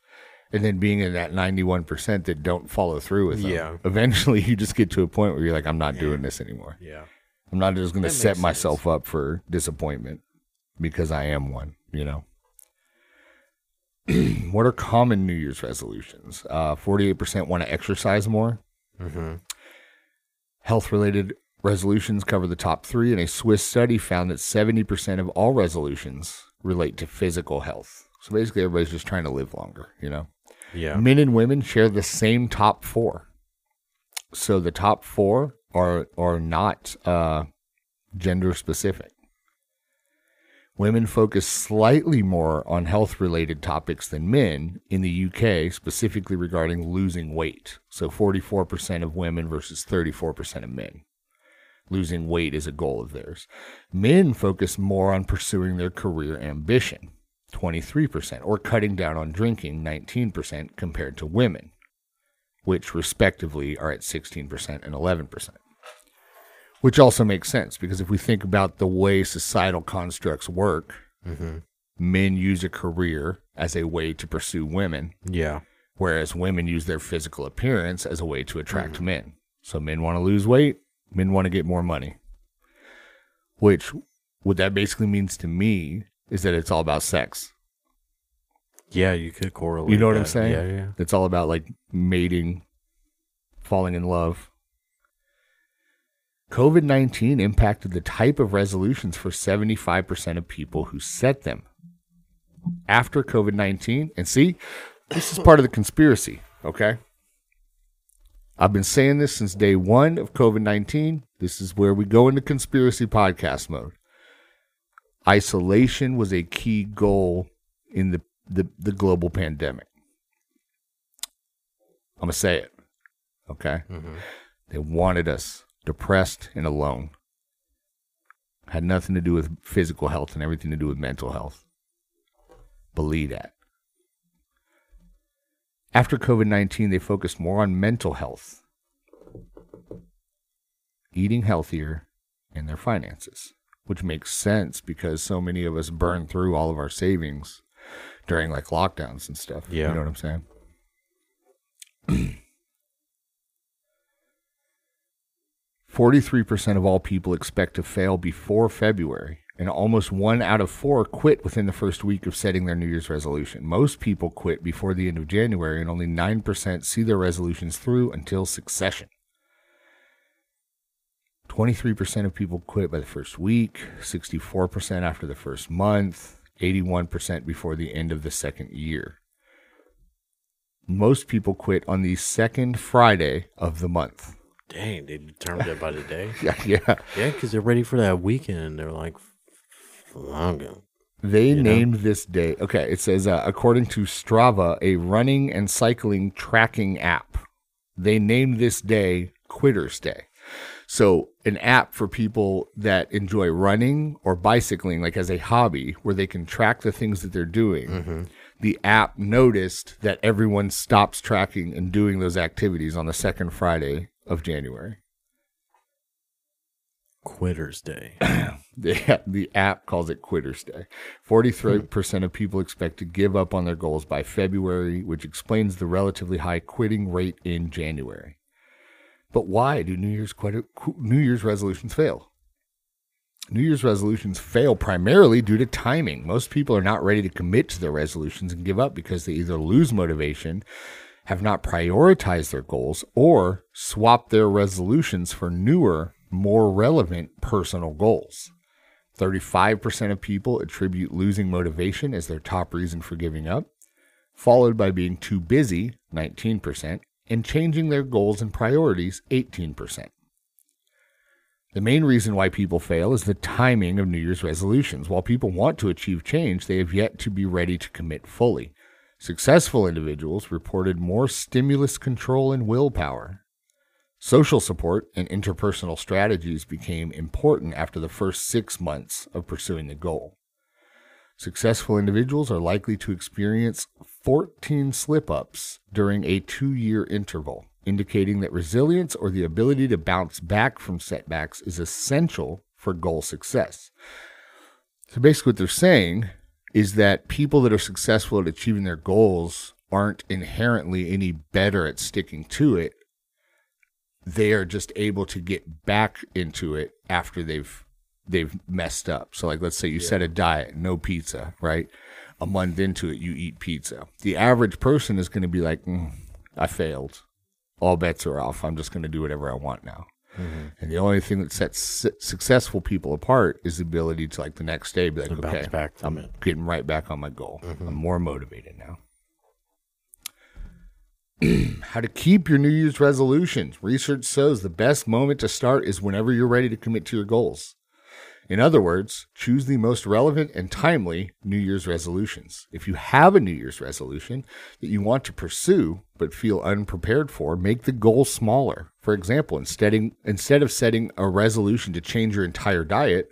and then being in that 91% that don't follow through with them. Yeah. Eventually, you just get to a point where you're like, I'm not doing this anymore. Yeah, I'm not just going to set myself up for disappointment because I am one, you know? What are common New Year's resolutions? 48% want to exercise more. Mm-hmm. Health-related resolutions cover the top 3, and a Swiss study found that 70% of all resolutions relate to physical health. So basically, everybody's just trying to live longer, you know? Yeah. Men and women share the same top 4. So the top 4 are not gender-specific. Women focus slightly more on health-related topics than men in the UK, specifically regarding losing weight. So 44% of women versus 34% of men. Losing weight is a goal of theirs. Men focus more on pursuing their career ambition, 23%, or cutting down on drinking, 19%, compared to women, which respectively are at 16% and 11%. Which also makes sense, because if we think about the way societal constructs work, mm-hmm. men use a career as a way to pursue women, yeah. whereas women use their physical appearance as a way to attract mm-hmm. men. So men want to lose weight, men want to get more money. Which, what that basically means to me is that it's all about sex. Yeah, you could correlate. You know what I'm saying? Yeah, yeah. It's all about like mating, falling in love. COVID-19 impacted the type of resolutions for 75% of people who set them. After COVID-19, and see, this is part of the conspiracy, okay? I've been saying this since day 1 of COVID-19. This is where we go into conspiracy podcast mode. Isolation was a key goal in the global pandemic. I'm going to say it, okay? Mm-hmm. They wanted us depressed and alone. Had nothing to do with physical health and everything to do with mental health. Believe that. After COVID-19, they focused more on mental health, eating healthier, and their finances, which makes sense because so many of us burn through all of our savings during like lockdowns and stuff. Yeah. You know what I'm saying? 43% of all people expect to fail before February, and almost 1 out of 4 quit within the first week of setting their New Year's resolution. Most people quit before the end of January, and only 9% see their resolutions through until succession. 23% of people quit by the first week, 64% after the first month, 81% before the end of the second year. Most people quit on the second Friday of the month. Dang, they determined it by the day? Yeah. Yeah, because they're ready for that weekend, and they're like, longer. They named this day. Okay, it says, according to Strava, a running and cycling tracking app, they named this day Quitter's Day. So an app for people that enjoy running or bicycling, like as a hobby, where they can track the things that they're doing. Mm-hmm. The app noticed that everyone stops tracking and doing those activities on the second Friday of January. Quitter's Day. The app calls it Quitter's Day. 43% of people expect to give up on their goals by February, which explains the relatively high quitting rate in January. But why do New Year's resolutions fail? New Year's resolutions fail primarily due to timing. Most people are not ready to commit to their resolutions and give up because they either lose motivation, have not prioritized their goals, or swap their resolutions for newer, more relevant personal goals. 35% of people attribute losing motivation as their top reason for giving up, followed by being too busy, 19%, and changing their goals and priorities, 18%. The main reason why people fail is the timing of New Year's resolutions. While people want to achieve change, they have yet to be ready to commit fully. Successful individuals reported more stimulus control and willpower. Social support and interpersonal strategies became important after the first 6 months of pursuing the goal. Successful individuals are likely to experience 14 slip-ups during a 2-year interval, indicating that resilience or the ability to bounce back from setbacks is essential for goal success. So basically what they're saying is that people that are successful at achieving their goals aren't inherently any better at sticking to it. They are just able to get back into it after they've messed up. So like, let's say you set a diet, no pizza, right? A month into it, you eat pizza. The average person is going to be like, I failed. All bets are off. I'm just going to do whatever I want now. Mm-hmm. And the only thing that sets successful people apart is the ability to, like, the next day be like, okay, back I'm getting right back on my goal. Mm-hmm. I'm more motivated now. How to keep your New Year's resolutions. Research shows the best moment to start is whenever you're ready to commit to your goals. In other words, choose the most relevant and timely New Year's resolutions. If you have a New Year's resolution that you want to pursue but feel unprepared for, make the goal smaller. For example, instead of setting a resolution to change your entire diet,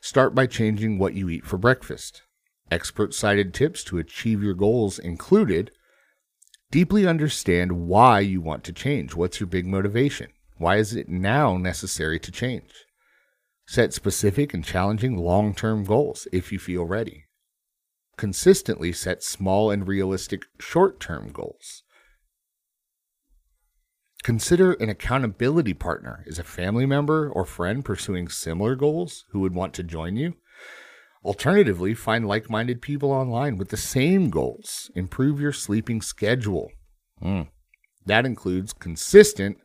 start by changing what you eat for breakfast. Expert-cited tips to achieve your goals included: deeply understand why you want to change. What's your big motivation? Why is it now necessary to change? Set specific and challenging long-term goals if you feel ready. Consistently set small and realistic short-term goals. Consider an accountability partner. Is a family member or friend pursuing similar goals who would want to join you? Alternatively, find like-minded people online with the same goals. Improve your sleeping schedule. That includes consistent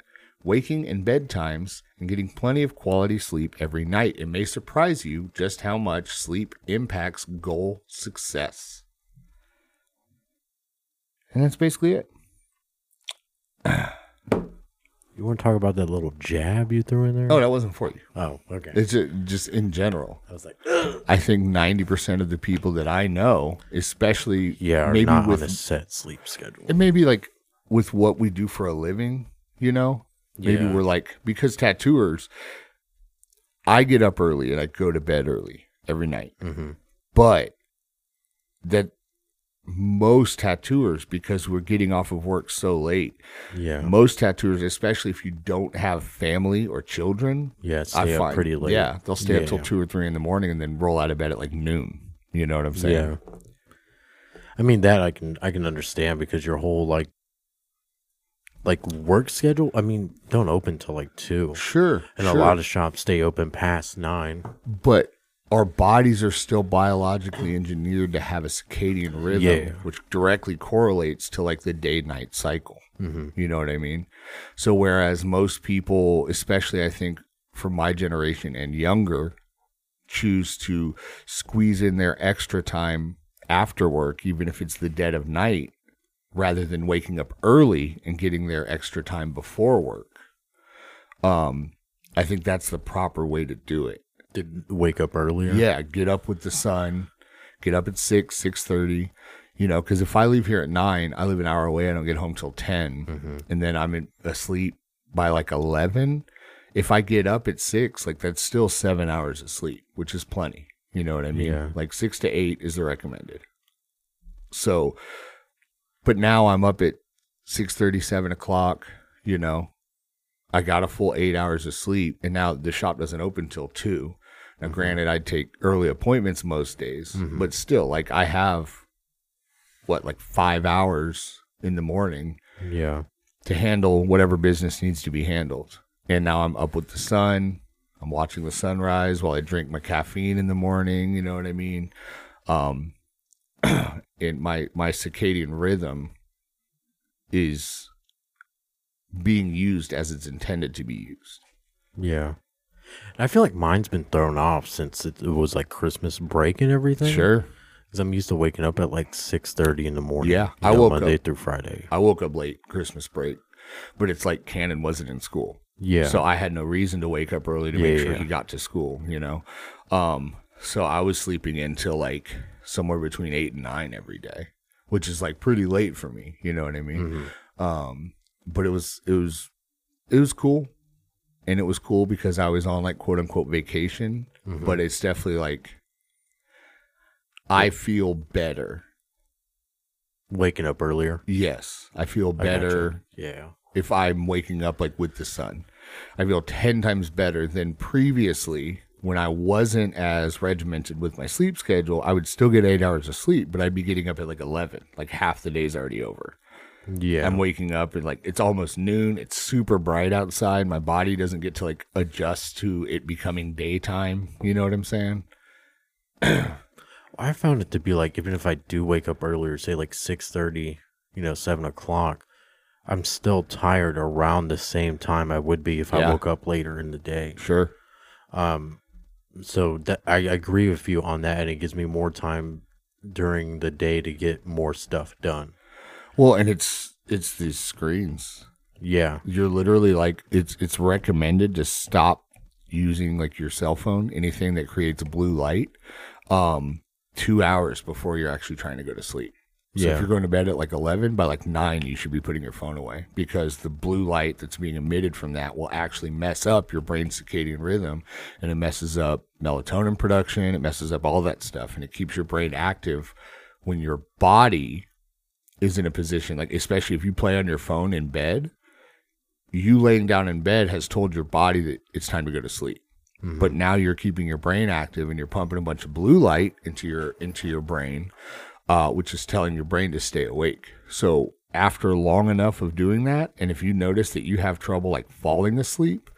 waking and bedtimes, and getting plenty of quality sleep every night. It may surprise you just how much sleep impacts goal success. And that's basically it. You want to talk about that little jab you threw in there? Oh, that wasn't for you. Oh, okay. It's just in general. I was like, I think 90% of the people that I know, especially are maybe not with on a set sleep schedule. It may be like with what we do for a living, you know? Maybe we're like, because tattooers, I get up early and I go to bed early every night. Mm-hmm. But that most tattooers, because we're getting off of work so late, most tattooers, especially if you don't have family or children, I find, pretty late. Yeah, they'll stay up till 2 or 3 in the morning and then roll out of bed at like noon. You know what I'm saying? Yeah. I mean, that I can understand because your whole like work schedule, I mean, don't open till like 2. Sure. And a lot of shops stay open past 9. But our bodies are still biologically engineered to have a circadian rhythm, which directly correlates to like the day-night cycle. Mm-hmm. You know what I mean? So whereas most people, especially I think from my generation and younger, choose to squeeze in their extra time after work, even if it's the dead of night, rather than waking up early and getting their extra time before work. I think that's the proper way to do it. Did wake up earlier? Yeah, get up with the sun. Get up at 6, 6:30. You know, because if I leave here at 9, I live an hour away. I don't get home till 10. Mm-hmm. And then I'm asleep by like 11. If I get up at 6, like that's still 7 hours of sleep, which is plenty. You know what I mean? Yeah. Like 6 to 8 is the recommended. So... But now I'm up at 6:30, 7 o'clock, you know, I got a full 8 hours of sleep, and now the shop doesn't open till 2. Now, granted, I take early appointments most days, but still, like, I have, what, like 5 hours in the morning to handle whatever business needs to be handled. And now I'm up with the sun. I'm watching the sunrise while I drink my caffeine in the morning. You know what I mean? And my circadian rhythm is being used as it's intended to be used. Yeah. I feel like mine's been thrown off since it was like Christmas break and everything. Sure. Because I'm used to waking up at like 6:30 in the morning. Yeah. I woke up Monday through Friday. I woke up late Christmas break, but it's like Cannon wasn't in school. Yeah. So I had no reason to wake up early to make sure he got to school, you know? So I was sleeping in till like somewhere between 8 and 9 every day, which is like pretty late for me. You know what I mean? But it was cool. And it was cool because I was on, like, quote-unquote vacation. But it's definitely, like, I feel better. Waking up earlier? Yes. I feel better if I'm waking up, like, with the sun. I feel 10 times better than previously when I wasn't as regimented with my sleep schedule. I would still get 8 hours of sleep, but I'd be getting up at, like, 11. Like, half the day's already over. Yeah, I'm waking up and like it's almost noon. It's super bright outside. My body doesn't get to like adjust to it becoming daytime. You know what I'm saying? I found it to be like even if I do wake up earlier, say like 6:30, 7 o'clock, I'm still tired around the same time I would be if I woke up later in the day. Sure. So that, I agree with you on that, and it gives me more time during the day to get more stuff done. Well, and it's these screens. Yeah. You're literally like, it's recommended to stop using like your cell phone, anything that creates blue light, 2 hours before you're actually trying to go to sleep. So if you're going to bed at like 11, by like 9, you should be putting your phone away because the blue light that's being emitted from that will actually mess up your brain's circadian rhythm, and it messes up melatonin production. It messes up all that stuff, and it keeps your brain active when your body is in a position, like especially if you play on your phone in bed, you laying down in bed has told your body that it's time to go to sleep. But now you're keeping your brain active and you're pumping a bunch of blue light into your brain, which is telling your brain to stay awake. So after long enough of doing that, and if you notice that you have trouble like falling asleep,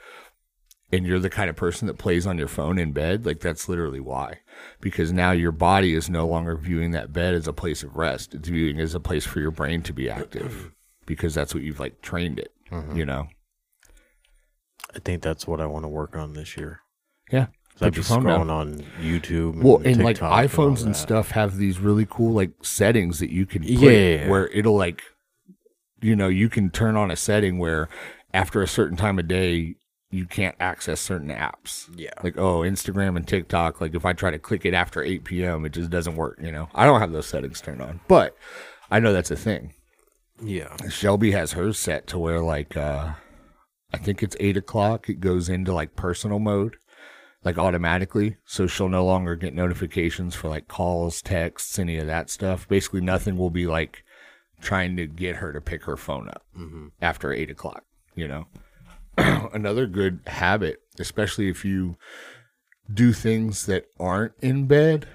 and you're the kind of person that plays on your phone in bed, like that's literally why. Because now your body is no longer viewing that bed as a place of rest. It's viewing it as a place for your brain to be active because that's what you've like trained it, you know? I think that's what I want to work on this year. Yeah. I've been scrolling on YouTube and TikTok like iPhones and stuff have these really cool like settings that you can put where it'll like, you can turn on a setting where after a certain time of day, you can't access certain apps. Yeah. Like, Instagram and TikTok, like if I try to click it after 8 p.m., it just doesn't work, I don't have those settings turned on, but I know that's a thing. Yeah. Shelby has hers set to where like, I think it's 8 o'clock, it goes into like personal mode, like automatically, so she'll no longer get notifications for like calls, texts, any of that stuff. Basically nothing will be like trying to get her to pick her phone up after 8 o'clock, Another good habit, especially if you do things that aren't in bed,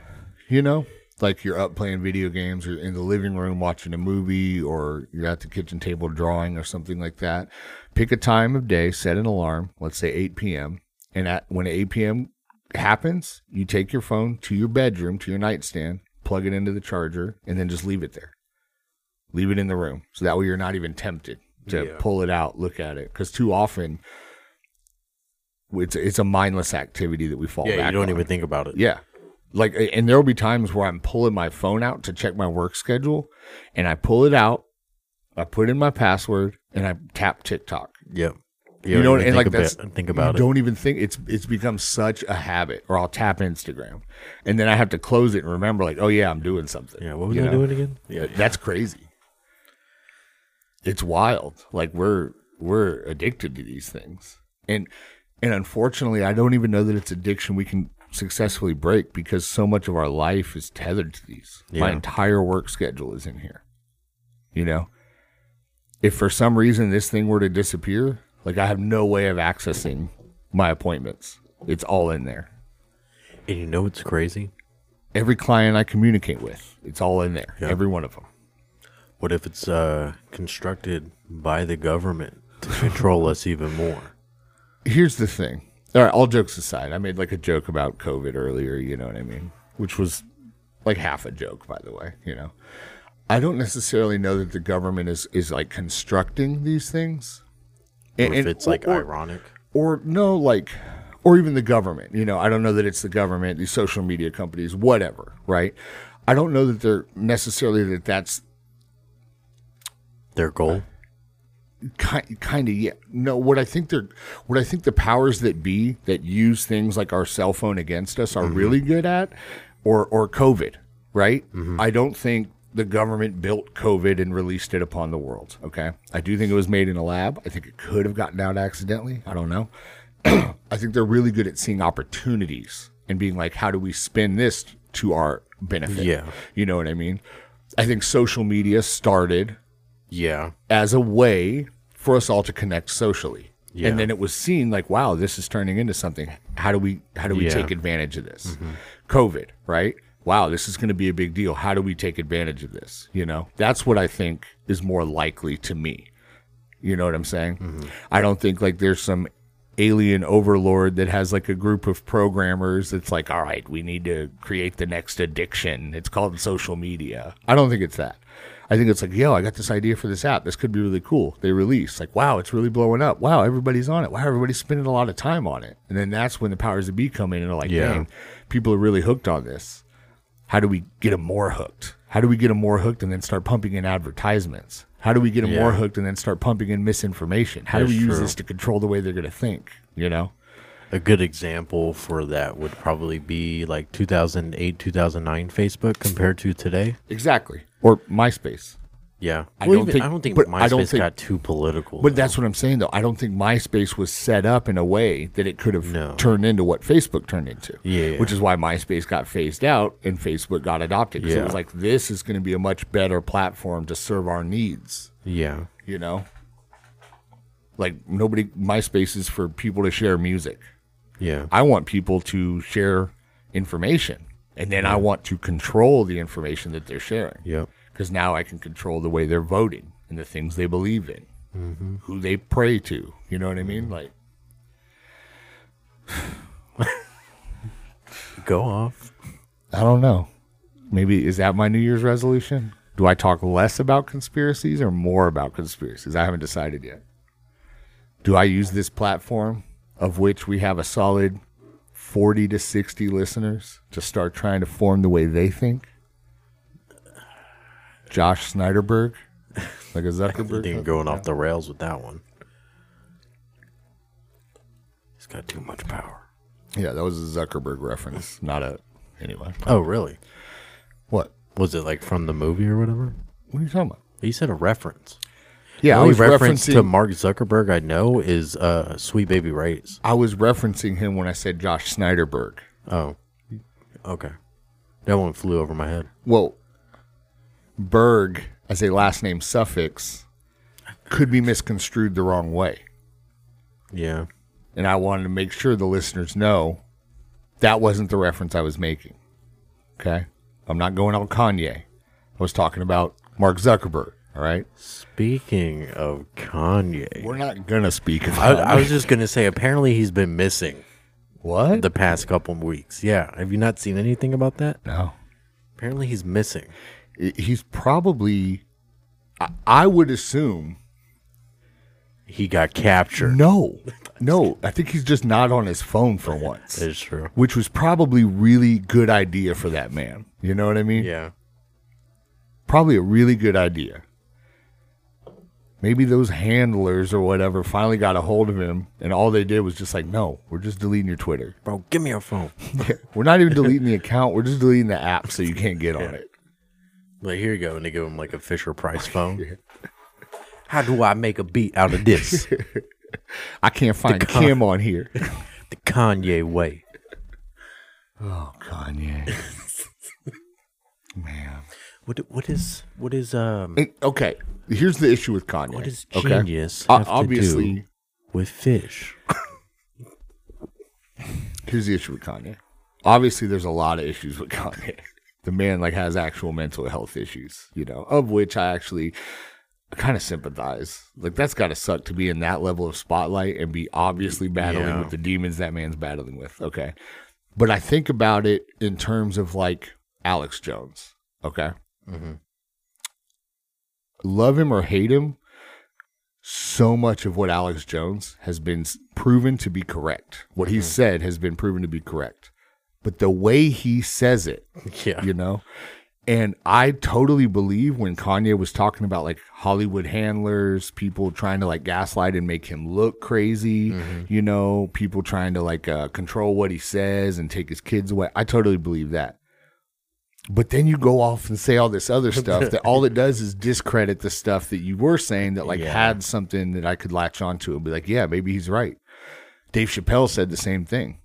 like you're up playing video games or in the living room watching a movie or you're at the kitchen table drawing or something like that. Pick a time of day, set an alarm, let's say 8 p.m. And when 8 p.m. happens, you take your phone to your bedroom, to your nightstand, plug it into the charger, and then just leave it there. Leave it in the room. So that way you're not even tempted to pull it out, look at it. Because too often, it's a mindless activity that we fall back on. Yeah, you don't even think about it. Yeah. Like, and there will be times where I'm pulling my phone out to check my work schedule, and I pull it out, I put in my password, and I tap TikTok. Yeah. You know, and like that's, think about it. Don't even think. It's become such a habit. Or I'll tap Instagram, and then I have to close it and remember, like, oh, yeah, I'm doing something. Yeah, what was I doing again? Yeah, that's crazy. It's wild. Like we're addicted to these things. And unfortunately, I don't even know that it's addiction we can successfully break because so much of our life is tethered to these. Yeah. My entire work schedule is in here. If for some reason this thing were to disappear, Like, I have no way of accessing my appointments. It's all in there. And you know what's crazy? Every client I communicate with, it's all in there. Yep. Every one of them. What if it's constructed by the government to control us even more? Here's the thing. All right, all jokes aside, I made like a joke about COVID earlier, you know what I mean? Which was like half a joke, by the way, you know. I don't necessarily know that the government is like constructing these things. And, or if it's like ironic. Or no, like, or even the government, you know, I don't know that it's the government, these social media companies, whatever, right? I don't know that they're necessarily that that's their goal. Kind of, yeah. No, what I think the powers that be that use things like our cell phone against us are mm-hmm. really good at, or COVID, right? Mm-hmm. I don't think the government built COVID and released it upon the world. Okay. I do think it was made in a lab. I think it could have gotten out accidentally. I don't know. I think they're really good at seeing opportunities and being like, how do we spin this to our benefit? Yeah. You know what I mean? I think social media started as a way for us all to connect socially. Yeah. And then it was seen like, wow, this is turning into something. How do we take advantage of this? Mm-hmm. COVID, right? Wow, this is going to be a big deal. How do we take advantage of this? You know, that's what I think is more likely to me. You know what I'm saying? Mm-hmm. I don't think like there's some alien overlord that has like a group of programmers that's like, all right, we need to create the next addiction. It's called social media. I don't think it's that. I think it's like, yo, I got this idea for this app. This could be really cool. They release like, wow, it's really blowing up. Wow, everybody's on it. Wow, everybody's spending a lot of time on it. And then that's when the powers that be come in and are like, dang, people are really hooked on this. How do we get them more hooked? How do we get them more hooked and then start pumping in advertisements? How do we get them more hooked and then start pumping in misinformation? How do we use this to control the way they're going to think, you know? A good example for that would probably be like 2008, 2009 Facebook compared to today. Exactly. Or MySpace. Yeah. I don't think MySpace got too political. But that's what I'm saying, though. I don't think MySpace was set up in a way that it could have turned into what Facebook turned into. Yeah. Which is why MySpace got phased out and Facebook got adopted. Because it was like, this is going to be a much better platform to serve our needs. Yeah. You know? Like, MySpace is for people to share music. Yeah. I want people to share information. And then I want to control the information that they're sharing. Yeah. Because now I can control the way they're voting and the things they believe in, mm-hmm. who they pray to. You know what I mean? Like, go off. I don't know. Maybe, is that my New Year's resolution? Do I talk less about conspiracies or more about conspiracies? I haven't decided yet. Do I use this platform, of which we have a solid 40 to 60 listeners, to start trying to form the way they think? Josh Snyderberg, like a Zuckerberg. I think going off the rails with that one. He's got too much power. Yeah, that was a Zuckerberg reference, not a anyway. Oh, really? What was it, like from the movie or whatever? What are you talking about? He said a reference. Yeah, the only reference to Mark Zuckerberg I know is "Sweet Baby Ray's." I was referencing him when I said Josh Snyderberg. Oh, okay. That one flew over my head. Well. Berg as a last name suffix could be misconstrued the wrong way. Yeah. And I wanted to make sure the listeners know that wasn't the reference I was making. Okay? I'm not going on Kanye. I was talking about Mark Zuckerberg, all right? Speaking of Kanye. We're not going to speak of Kanye. I was just going to say, apparently he's been missing. What? The past couple of weeks. Yeah. Have you not seen anything about that? No. Apparently he's missing. He's probably, I would assume. He got captured. No. I think he's just not on his phone for once. It's true. Which was probably really good idea for that man. You know what I mean? Yeah. Probably a really good idea. Maybe those handlers or whatever finally got a hold of him, and all they did was just like, no, we're just deleting your Twitter. Bro, give me your phone. We're not even deleting the account. We're just deleting the app so you can't get on it. Like, here you go, and they give him like a Fisher Price phone. How do I make a beat out of this? I can't find Kim on here. The Kanye way. Oh, Kanye, man. What is? Okay, here's the issue with Kanye. What is genius? Okay? Obviously, with fish. Here's the issue with Kanye. Obviously, there's a lot of issues with Kanye. The man like has actual mental health issues, you know, of which I actually kind of sympathize. Like, that's got to suck to be in that level of spotlight and be obviously battling with the demons that man's battling with. Okay. But I think about it in terms of like Alex Jones. Okay. Mm-hmm. Love him or hate him, so much of what Alex Jones has been proven to be correct. What he said has been proven to be correct. But the way he says it, you know, and I totally believe when Kanye was talking about like Hollywood handlers, people trying to like gaslight and make him look crazy, you know, people trying to like control what he says and take his kids away. I totally believe that. But then you go off and say all this other stuff that all it does is discredit the stuff that you were saying that like had something that I could latch onto and be like, yeah, maybe he's right. Dave Chappelle said the same thing.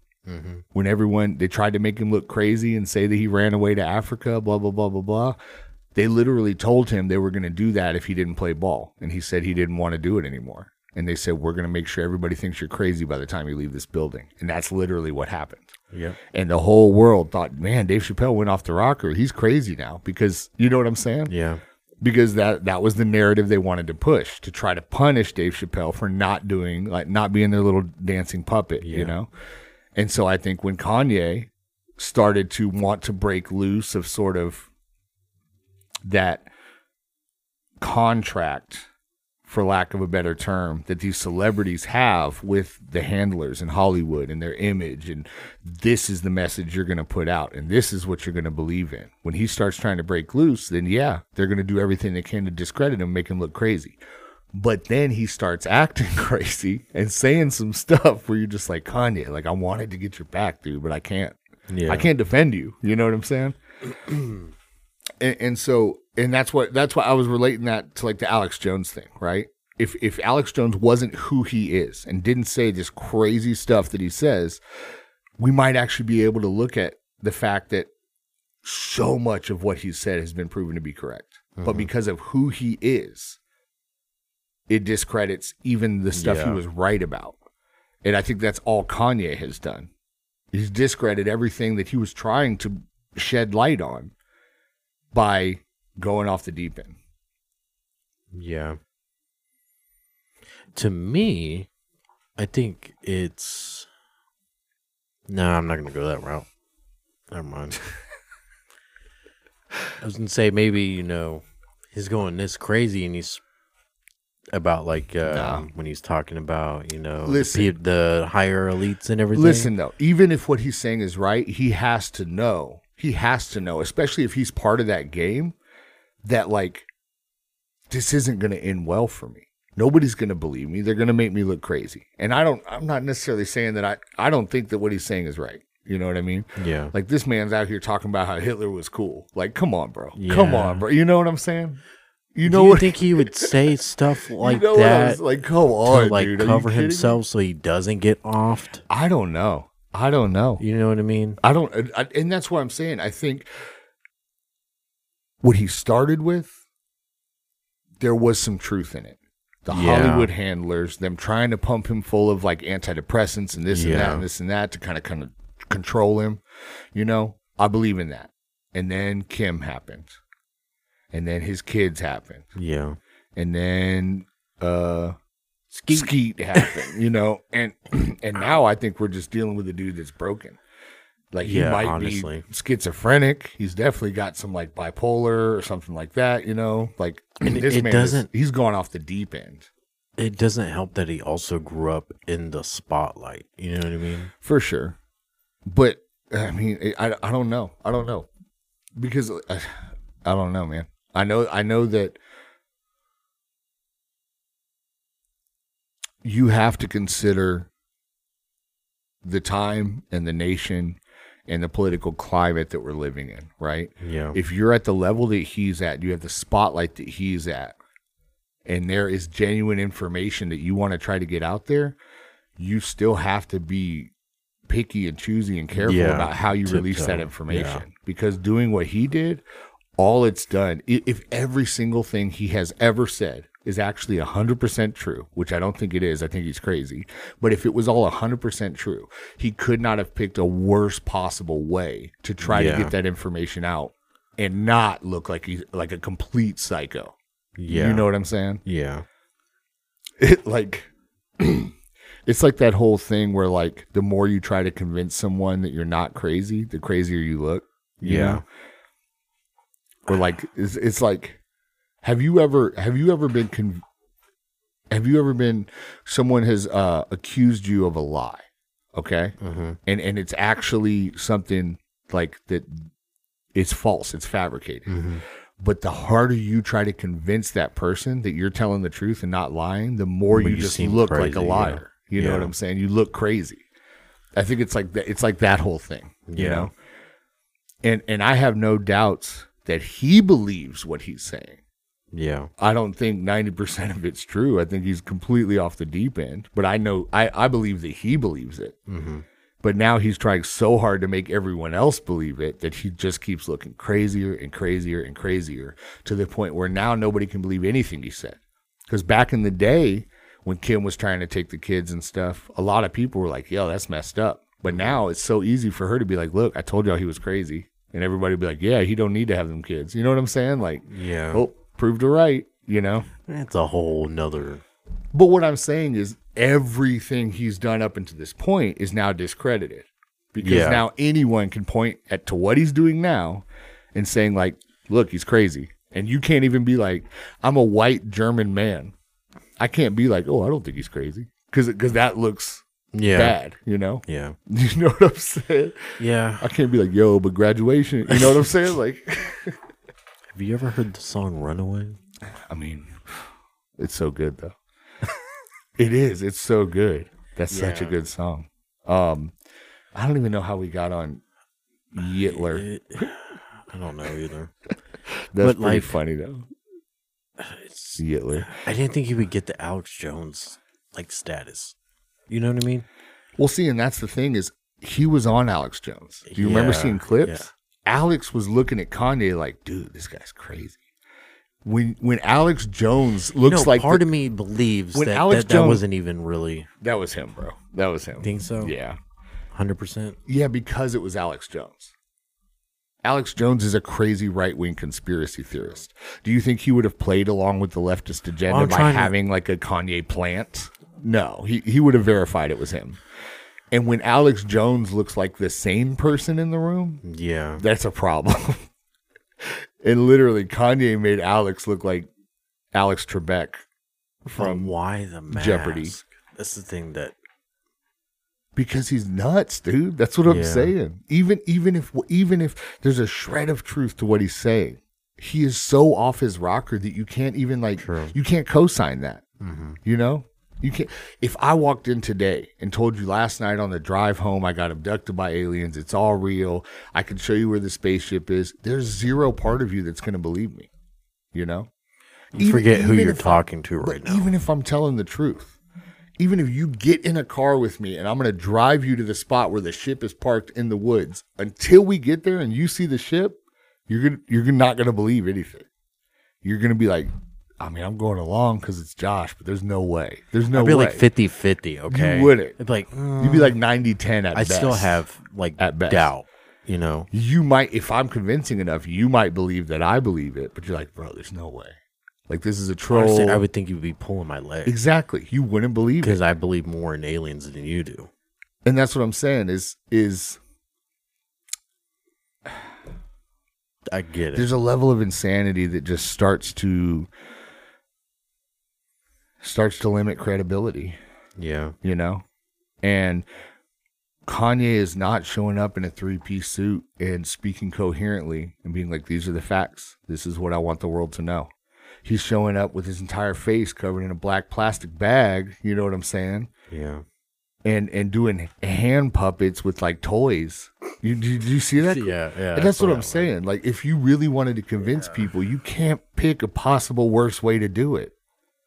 When everyone, they tried to make him look crazy and say that he ran away to Africa, blah, blah, blah, blah, blah. They literally told him they were going to do that if he didn't play ball. And he said he didn't want to do it anymore. And they said, we're going to make sure everybody thinks you're crazy by the time you leave this building. And that's literally what happened. Yeah. And the whole world thought, man, Dave Chappelle went off the rocker. He's crazy now because, you know what I'm saying? Yeah. Because that was the narrative they wanted to push, to try to punish Dave Chappelle for not doing, like not being their little dancing puppet, you know? And so I think when Kanye started to want to break loose of sort of that contract, for lack of a better term, that these celebrities have with the handlers in Hollywood and their image, and this is the message you're going to put out, and this is what you're going to believe in. When he starts trying to break loose, then yeah, they're going to do everything they can to discredit him, make him look crazy. But then he starts acting crazy and saying some stuff where you're just like, Kanye, like, I wanted to get your back, dude, but I can't. Yeah. I can't defend you. You know what I'm saying? And that's why I was relating that to like the Alex Jones thing, right? If Alex Jones wasn't who he is and didn't say this crazy stuff that he says, we might actually be able to look at the fact that so much of what he said has been proven to be correct. Mm-hmm. But because of who he is, it discredits even the stuff he was right about. And I think that's all Kanye has done. He's discredited everything that he was trying to shed light on by going off the deep end. Yeah. To me, I think it's... No, I'm not going to go that route. Never mind. I was going to say maybe, you know, he's going this crazy and he's... About like when he's talking about, you know, the higher elites and everything. Listen, though, even if what he's saying is right, he has to know. He has to know, especially if he's part of that game, that like this isn't going to end well for me. Nobody's going to believe me. They're going to make me look crazy. And I'm not necessarily saying that I don't think that what he's saying is right. You know what I mean? Yeah. Like this man's out here talking about how Hitler was cool. Like, come on, bro. Yeah. Come on, bro. You know what I'm saying? You know, do you think he would say stuff like you know that? Like, come on, to, like, dude, cover himself so he doesn't get offed? I don't know. You know what I mean? And that's what I'm saying. I think what he started with, there was some truth in it. The Hollywood handlers, them trying to pump him full of like antidepressants and this and that and this and that to kind of control him. You know, I believe in that. And then Kim happened. And then his kids happened. Yeah. And then Skeet happened, you know. And now I think we're just dealing with a dude that's broken. Like he might be schizophrenic. He's definitely got some like bipolar or something like that, you know. Like he's gone off the deep end. It doesn't help that he also grew up in the spotlight. You know what I mean? For sure. But I mean, I don't know. I don't know. Because I don't know, man. I know that you have to consider the time and the nation and the political climate that we're living in, right? Yeah. If you're at the level that he's at, you have the spotlight that he's at, and there is genuine information that you want to try to get out there, you still have to be picky and choosy and careful about how you release that information. Yeah. Because doing what he did... All it's done, if every single thing he has ever said is actually 100% true, which I don't think it is. I think he's crazy. But if it was all 100% true, he could not have picked a worse possible way to try to get that information out and not look like he's like a complete psycho. Yeah. You know what I'm saying? Yeah. It like it's like that whole thing where like the more you try to convince someone that you're not crazy, the crazier you look. You know? Or like it's like have you ever been someone has accused you of a lie, okay? Mm-hmm. And it's actually something like that. It's false. It's fabricated. Mm-hmm. But the harder you try to convince that person that you're telling the truth and not lying, the more you just look crazy, like a liar. Yeah. You know what I'm saying? You look crazy. I think it's like that whole thing. You know? And I have no doubts that he believes what he's saying. Yeah. I don't think 90% of it's true. I think he's completely off the deep end. But I know I believe that he believes it. Mm-hmm. But now he's trying so hard to make everyone else believe it that he just keeps looking crazier and crazier and crazier to the point where now nobody can believe anything he said. Because back in the day when Kim was trying to take the kids and stuff, a lot of people were like, yo, that's messed up. But now it's so easy for her to be like, look, I told y'all he was crazy. And everybody would be like, yeah, he don't need to have them kids. You know what I'm saying? Like, yeah, oh, proved her right, you know? That's a whole nother... But what I'm saying is everything he's done up until this point is now discredited because now anyone can point at to what he's doing now and saying like, look, he's crazy. And you can't even be like, I'm a white German man. I can't be like, oh, I don't think he's crazy because that looks bad, you know? Yeah. You know what I'm saying? Yeah. I can't be like, yo, but graduation, you know what I'm saying? Like, have you ever heard the song Runaway? I mean, it's so good though. It is. It's so good. That's such a good song. I don't even know how we got on Yitler. I don't know either. That's pretty like, funny, though. It's Yitler. I didn't think he would get the Alex Jones like status. You know what I mean? Well, see, and that's the thing is he was on Alex Jones. Do you remember seeing clips? Yeah. Alex was looking at Kanye like, dude, this guy's crazy. When Alex Jones looks like part of me believes that wasn't even really that was him, bro. That was him. Think so? Yeah, 100%. Yeah, because it was Alex Jones. Alex Jones is a crazy right wing conspiracy theorist. Do you think he would have played along with the leftist agenda by having like a Kanye plant? No, he would have verified it was him. And when Alex Jones looks like the sane person in the room, that's a problem. And literally, Kanye made Alex look like Alex Trebek from Why the Mask? Jeopardy. That's the thing that... Because he's nuts, dude. That's what I'm saying. Even if there's a shred of truth to what he's saying, he is so off his rocker that you can't even like... True. You can't co-sign that. Mm-hmm. You know? You can't. If I walked in today and told you last night on the drive home I got abducted by aliens, it's all real, I can show you where the spaceship is, there's zero part of you that's going to believe me, you know? You forget who you're talking to right now. Even if I'm telling the truth, even if you get in a car with me and I'm going to drive you to the spot where the ship is parked in the woods, until we get there and you see the ship, you're not going to believe anything. You're going to be like... I mean, I'm going along because it's Josh, but there's no way. I'd be like 50-50, okay? You wouldn't. I'd be like, you'd be like 90-10 at best. I still have like at best. Doubt, you know? You might, if I'm convincing enough, you might believe that I believe it, but you're like, bro, there's no way. Like, this is a troll. Honestly, I would think you'd be pulling my leg. Exactly. You wouldn't believe it. Because I believe more in aliens than you do. And that's what I'm saying is... I get it. There's a level of insanity that just starts to limit credibility. Yeah. You know? And Kanye is not showing up in a 3-piece suit and speaking coherently and being like, these are the facts. This is what I want the world to know. He's showing up with his entire face covered in a black plastic bag. You know what I'm saying? Yeah. And doing hand puppets with like toys. Do you see that? Yeah, yeah. And that's what I'm saying. Like, if you really wanted to convince people, you can't pick a possible worse way to do it.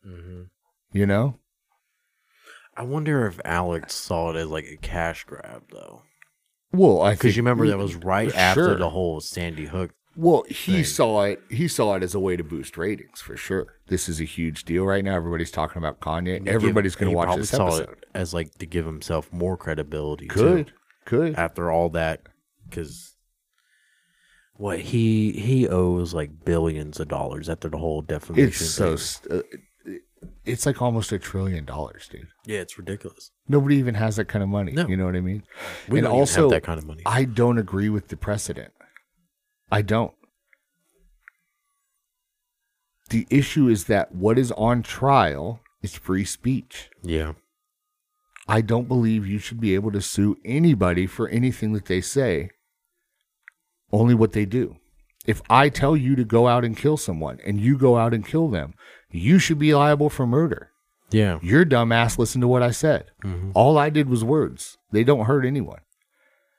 Mm-hmm. You know? I wonder if Alex saw it as like a cash grab, though. Well, I think... Because you remember that was right after the whole Sandy Hook Well, he saw it as a way to boost ratings for sure. This is a huge deal right now. Everybody's talking about Kanye. Everybody's going to watch this episode. Saw it as like to give himself more credibility. Could after all that, because what he owes like billions of dollars after the whole defamation. It's like almost $1 trillion, dude. Yeah, it's ridiculous. Nobody even has that kind of money. No. You know what I mean? We and don't also, even have that kind of money. I don't agree with the precedent. I don't. The issue is that what is on trial is free speech. Yeah. I don't believe you should be able to sue anybody for anything that they say, only what they do. If I tell you to go out and kill someone and you go out and kill them, you should be liable for murder. Yeah. Your dumbass listened to what I said. Mm-hmm. All I did was words. They don't hurt anyone.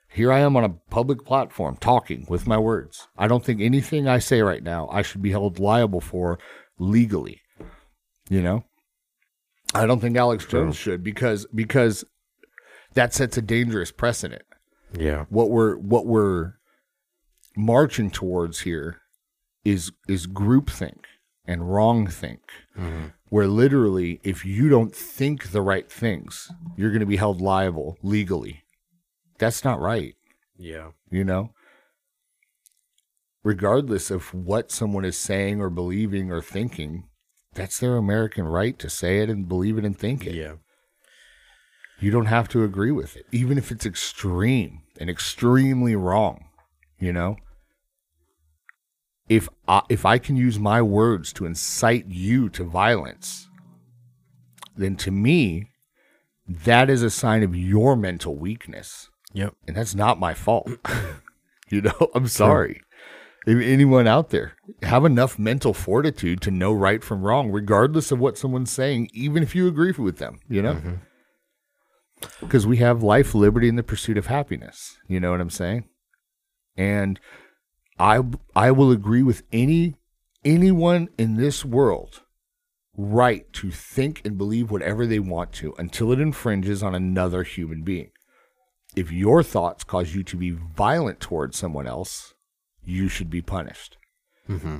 Here I am on a public platform talking with my words. I don't think anything I say right now I should be held liable for legally. You know? I don't think Alex Jones should because that sets a dangerous precedent. Yeah. What we're marching towards here is groupthink and wrongthink. Mm-hmm. Where literally if you don't think the right things, you're going to be held liable legally. That's not right. Yeah. You know? Regardless of what someone is saying or believing or thinking, that's their American right to say it and believe it and think it. Yeah. You don't have to agree with it, even if it's extreme and extremely wrong, you know? If I can use my words to incite you to violence, then to me, that is a sign of your mental weakness. Yep. And that's not my fault. You know, I'm sorry. If anyone out there, have enough mental fortitude to know right from wrong, regardless of what someone's saying, even if you agree with them, you know? Because we have life, liberty, and the pursuit of happiness. You know what I'm saying? And I will agree with anyone in this world right to think and believe whatever they want to until it infringes on another human being. If your thoughts cause you to be violent towards someone else, you should be punished. Mm-hmm.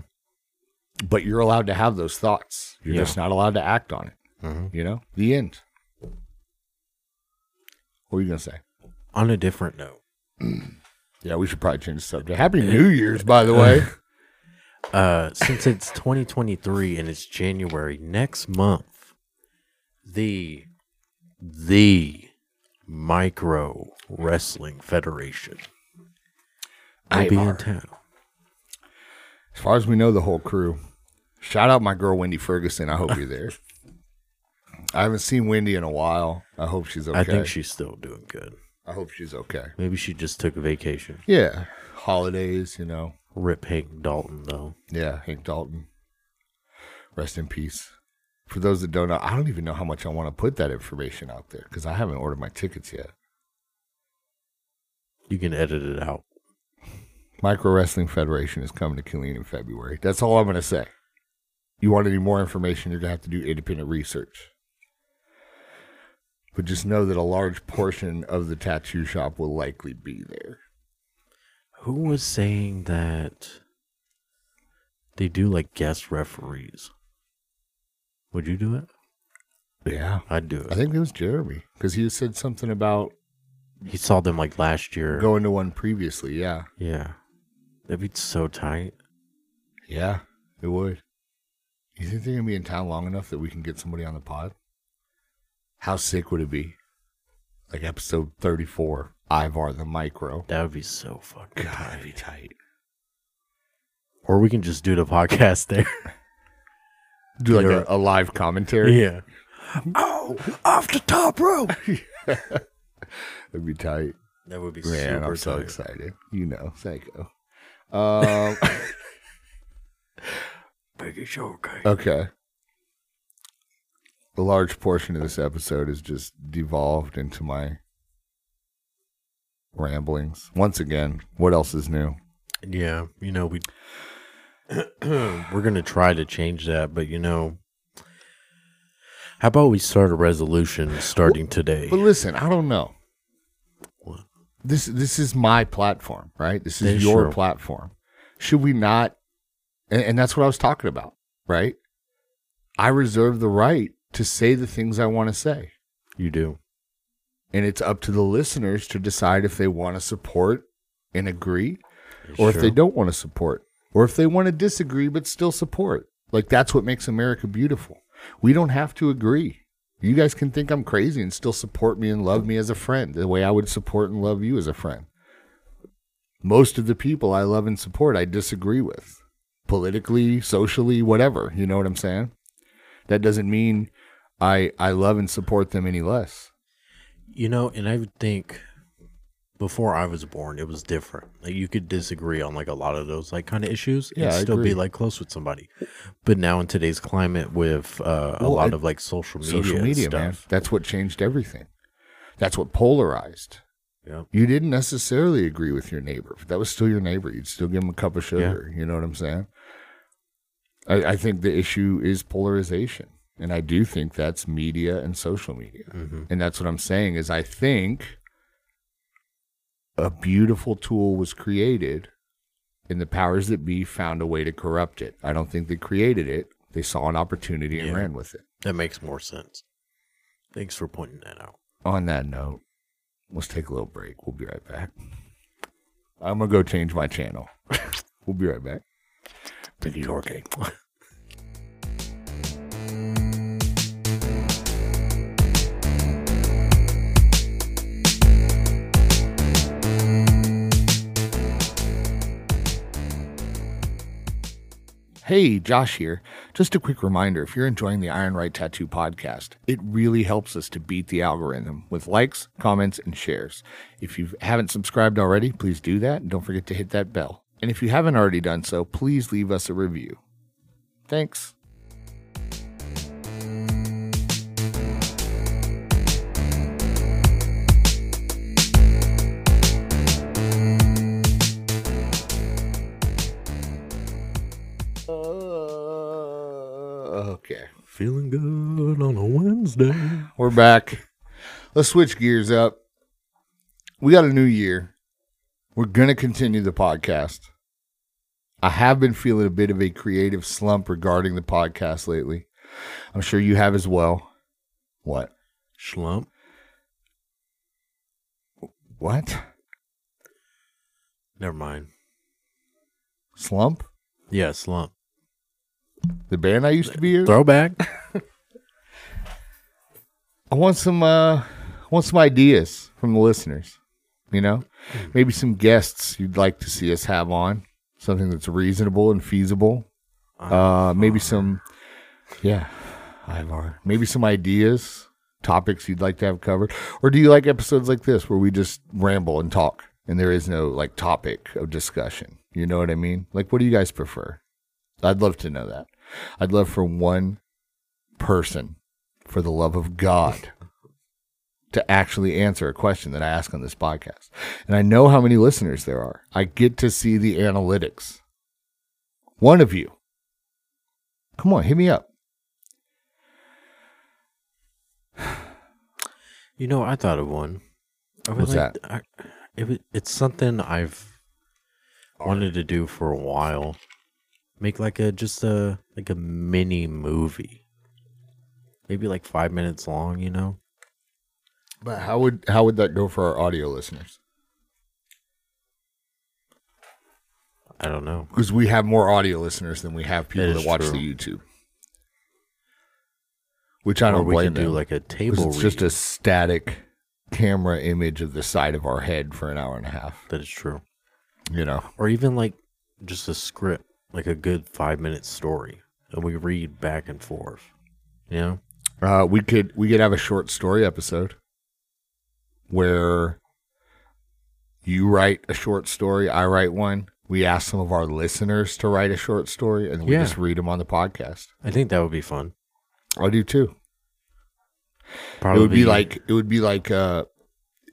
But you're allowed to have those thoughts. You're just not allowed to act on it. Mm-hmm. You know? The end. What were you going to say? On a different note. Yeah, we should probably change the subject. Happy New Year's, by the way. Since it's 2023 and it's January next month, the Micro Wrestling Federation will be in town. As far as we know, the whole crew. Shout out my girl Wendy Ferguson. I hope you're there. I haven't seen Wendy in a while. I hope she's okay. I think she's still doing good. I hope she's okay. Maybe she just took a vacation. Yeah, holidays, you know. Rip Hank Dalton, though. Yeah, Hank Dalton. Rest in peace. For those that don't know, I don't even know how much I want to put that information out there because I haven't ordered my tickets yet. You can edit it out. Micro Wrestling Federation is coming to Killeen in February. That's all I'm going to say. You want any more information, you're going to have to do independent research. But just know that a large portion of the tattoo shop will likely be there. Who was saying that they do like guest referees? Would you do it? Yeah. I'd do it. I think it was Jeremy because he said something about. He saw them like last year. Going to one previously, yeah. Yeah. That'd be so tight. Yeah, it would. You think they're going to be in town long enough that we can get somebody on the pod? How sick would it be? Like episode 34. Ivar the Micro. That would be so fucking tight. That'd be tight. Or we can just do the podcast there. Do like a live commentary? Yeah. Oh, off the top rope. That'd be tight. That would be super tight. Man, I'm so excited. You know, psycho. Biggie showcase. Okay. A large portion of this episode is just devolved into my ramblings. Once again, what else is new? Yeah, you know, we're going to try to change that, but you know, how about we start a resolution starting today? But listen, I don't know. What? This is my platform, right? This is your platform. should we not? And that's what I was talking about, right? I reserve the right to say the things I want to say. You do. And it's up to the listeners to decide if they want to support and agree, or if they don't want to support, or if they want to disagree but still support. Like, that's what makes America beautiful. We don't have to agree. You guys can think I'm crazy and still support me and love me as a friend the way I would support and love you as a friend. Most of the people I love and support, I disagree with. Politically, socially, whatever. You know what I'm saying? That doesn't mean I love and support them any less. You know, and I would think before I was born, it was different. Like, you could disagree on like a lot of those like kind of issues and still be like close with somebody. But now in today's climate with a lot of like social media stuff, man, that's what changed everything. That's what polarized. Yeah. You didn't necessarily agree with your neighbor. If that was still your neighbor, you'd still give him a cup of sugar. Yeah. You know what I'm saying? I think the issue is polarization. And I do think that's media and social media. Mm-hmm. And that's what I'm saying is I think a beautiful tool was created and the powers that be found a way to corrupt it. I don't think they created it. They saw an opportunity and ran with it. That makes more sense. Thanks for pointing that out. On that note, let's take a little break. We'll be right back. I'm going to go change my channel. We'll be right back. Thank you, Jorge. Hey, Josh here. Just a quick reminder, if you're enjoying the Iron Right Tattoo podcast, it really helps us to beat the algorithm with likes, comments, and shares. If you haven't subscribed already, please do that. And don't forget to hit that bell. And if you haven't already done so, please leave us a review. Thanks. Okay. Feeling good on a Wednesday. We're back. Let's switch gears up. We got a new year. We're going to continue the podcast. I have been feeling a bit of a creative slump regarding the podcast lately. I'm sure you have as well. What? Slump? What? Never mind. Slump? Yeah, slump. The band I used to be in? Throwback. I want some ideas from the listeners, you know? Maybe some guests you'd like to see us have on. Something that's reasonable and feasible. Ivar. Maybe some ideas, topics you'd like to have covered. Or do you like episodes like this where we just ramble and talk and there is no like topic of discussion? You know what I mean? Like, what do you guys prefer? I'd love to know that. I'd love for one person, for the love of God, to actually answer a question that I ask on this podcast. And I know how many listeners there are. I get to see the analytics. One of you. Come on, hit me up. You know, I thought of one. What's that? It's something I've wanted to do for a while. Make like a mini movie. Maybe like 5 minutes long, you know? But how would that go for our audio listeners? I don't know. Because we have more audio listeners than we have people that watch the YouTube. Which I don't blame them. Or we could do like a table read. It's just a static camera image of the side of our head for an hour and a half. That is true. You know? Or even like just a script. Like a good 5 minute story. And we read back and forth. You know? We could have a short story episode where you write a short story, I write one. We ask some of our listeners to write a short story, and we just read them on the podcast. I think that would be fun. I do too. Probably. It would be like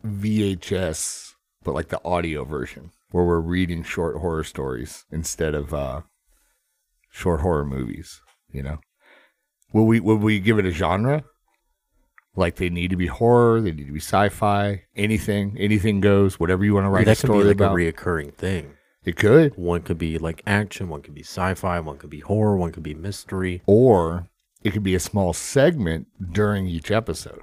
VHS, but like the audio version, where we're reading short horror stories instead of short horror movies. You know, will we give it a genre? Like, they need to be horror, they need to be sci-fi, anything goes, whatever you want to write a story about. That could be like a reoccurring thing. It could. One could be like action, one could be sci-fi, one could be horror, one could be mystery. Or it could be a small segment during each episode.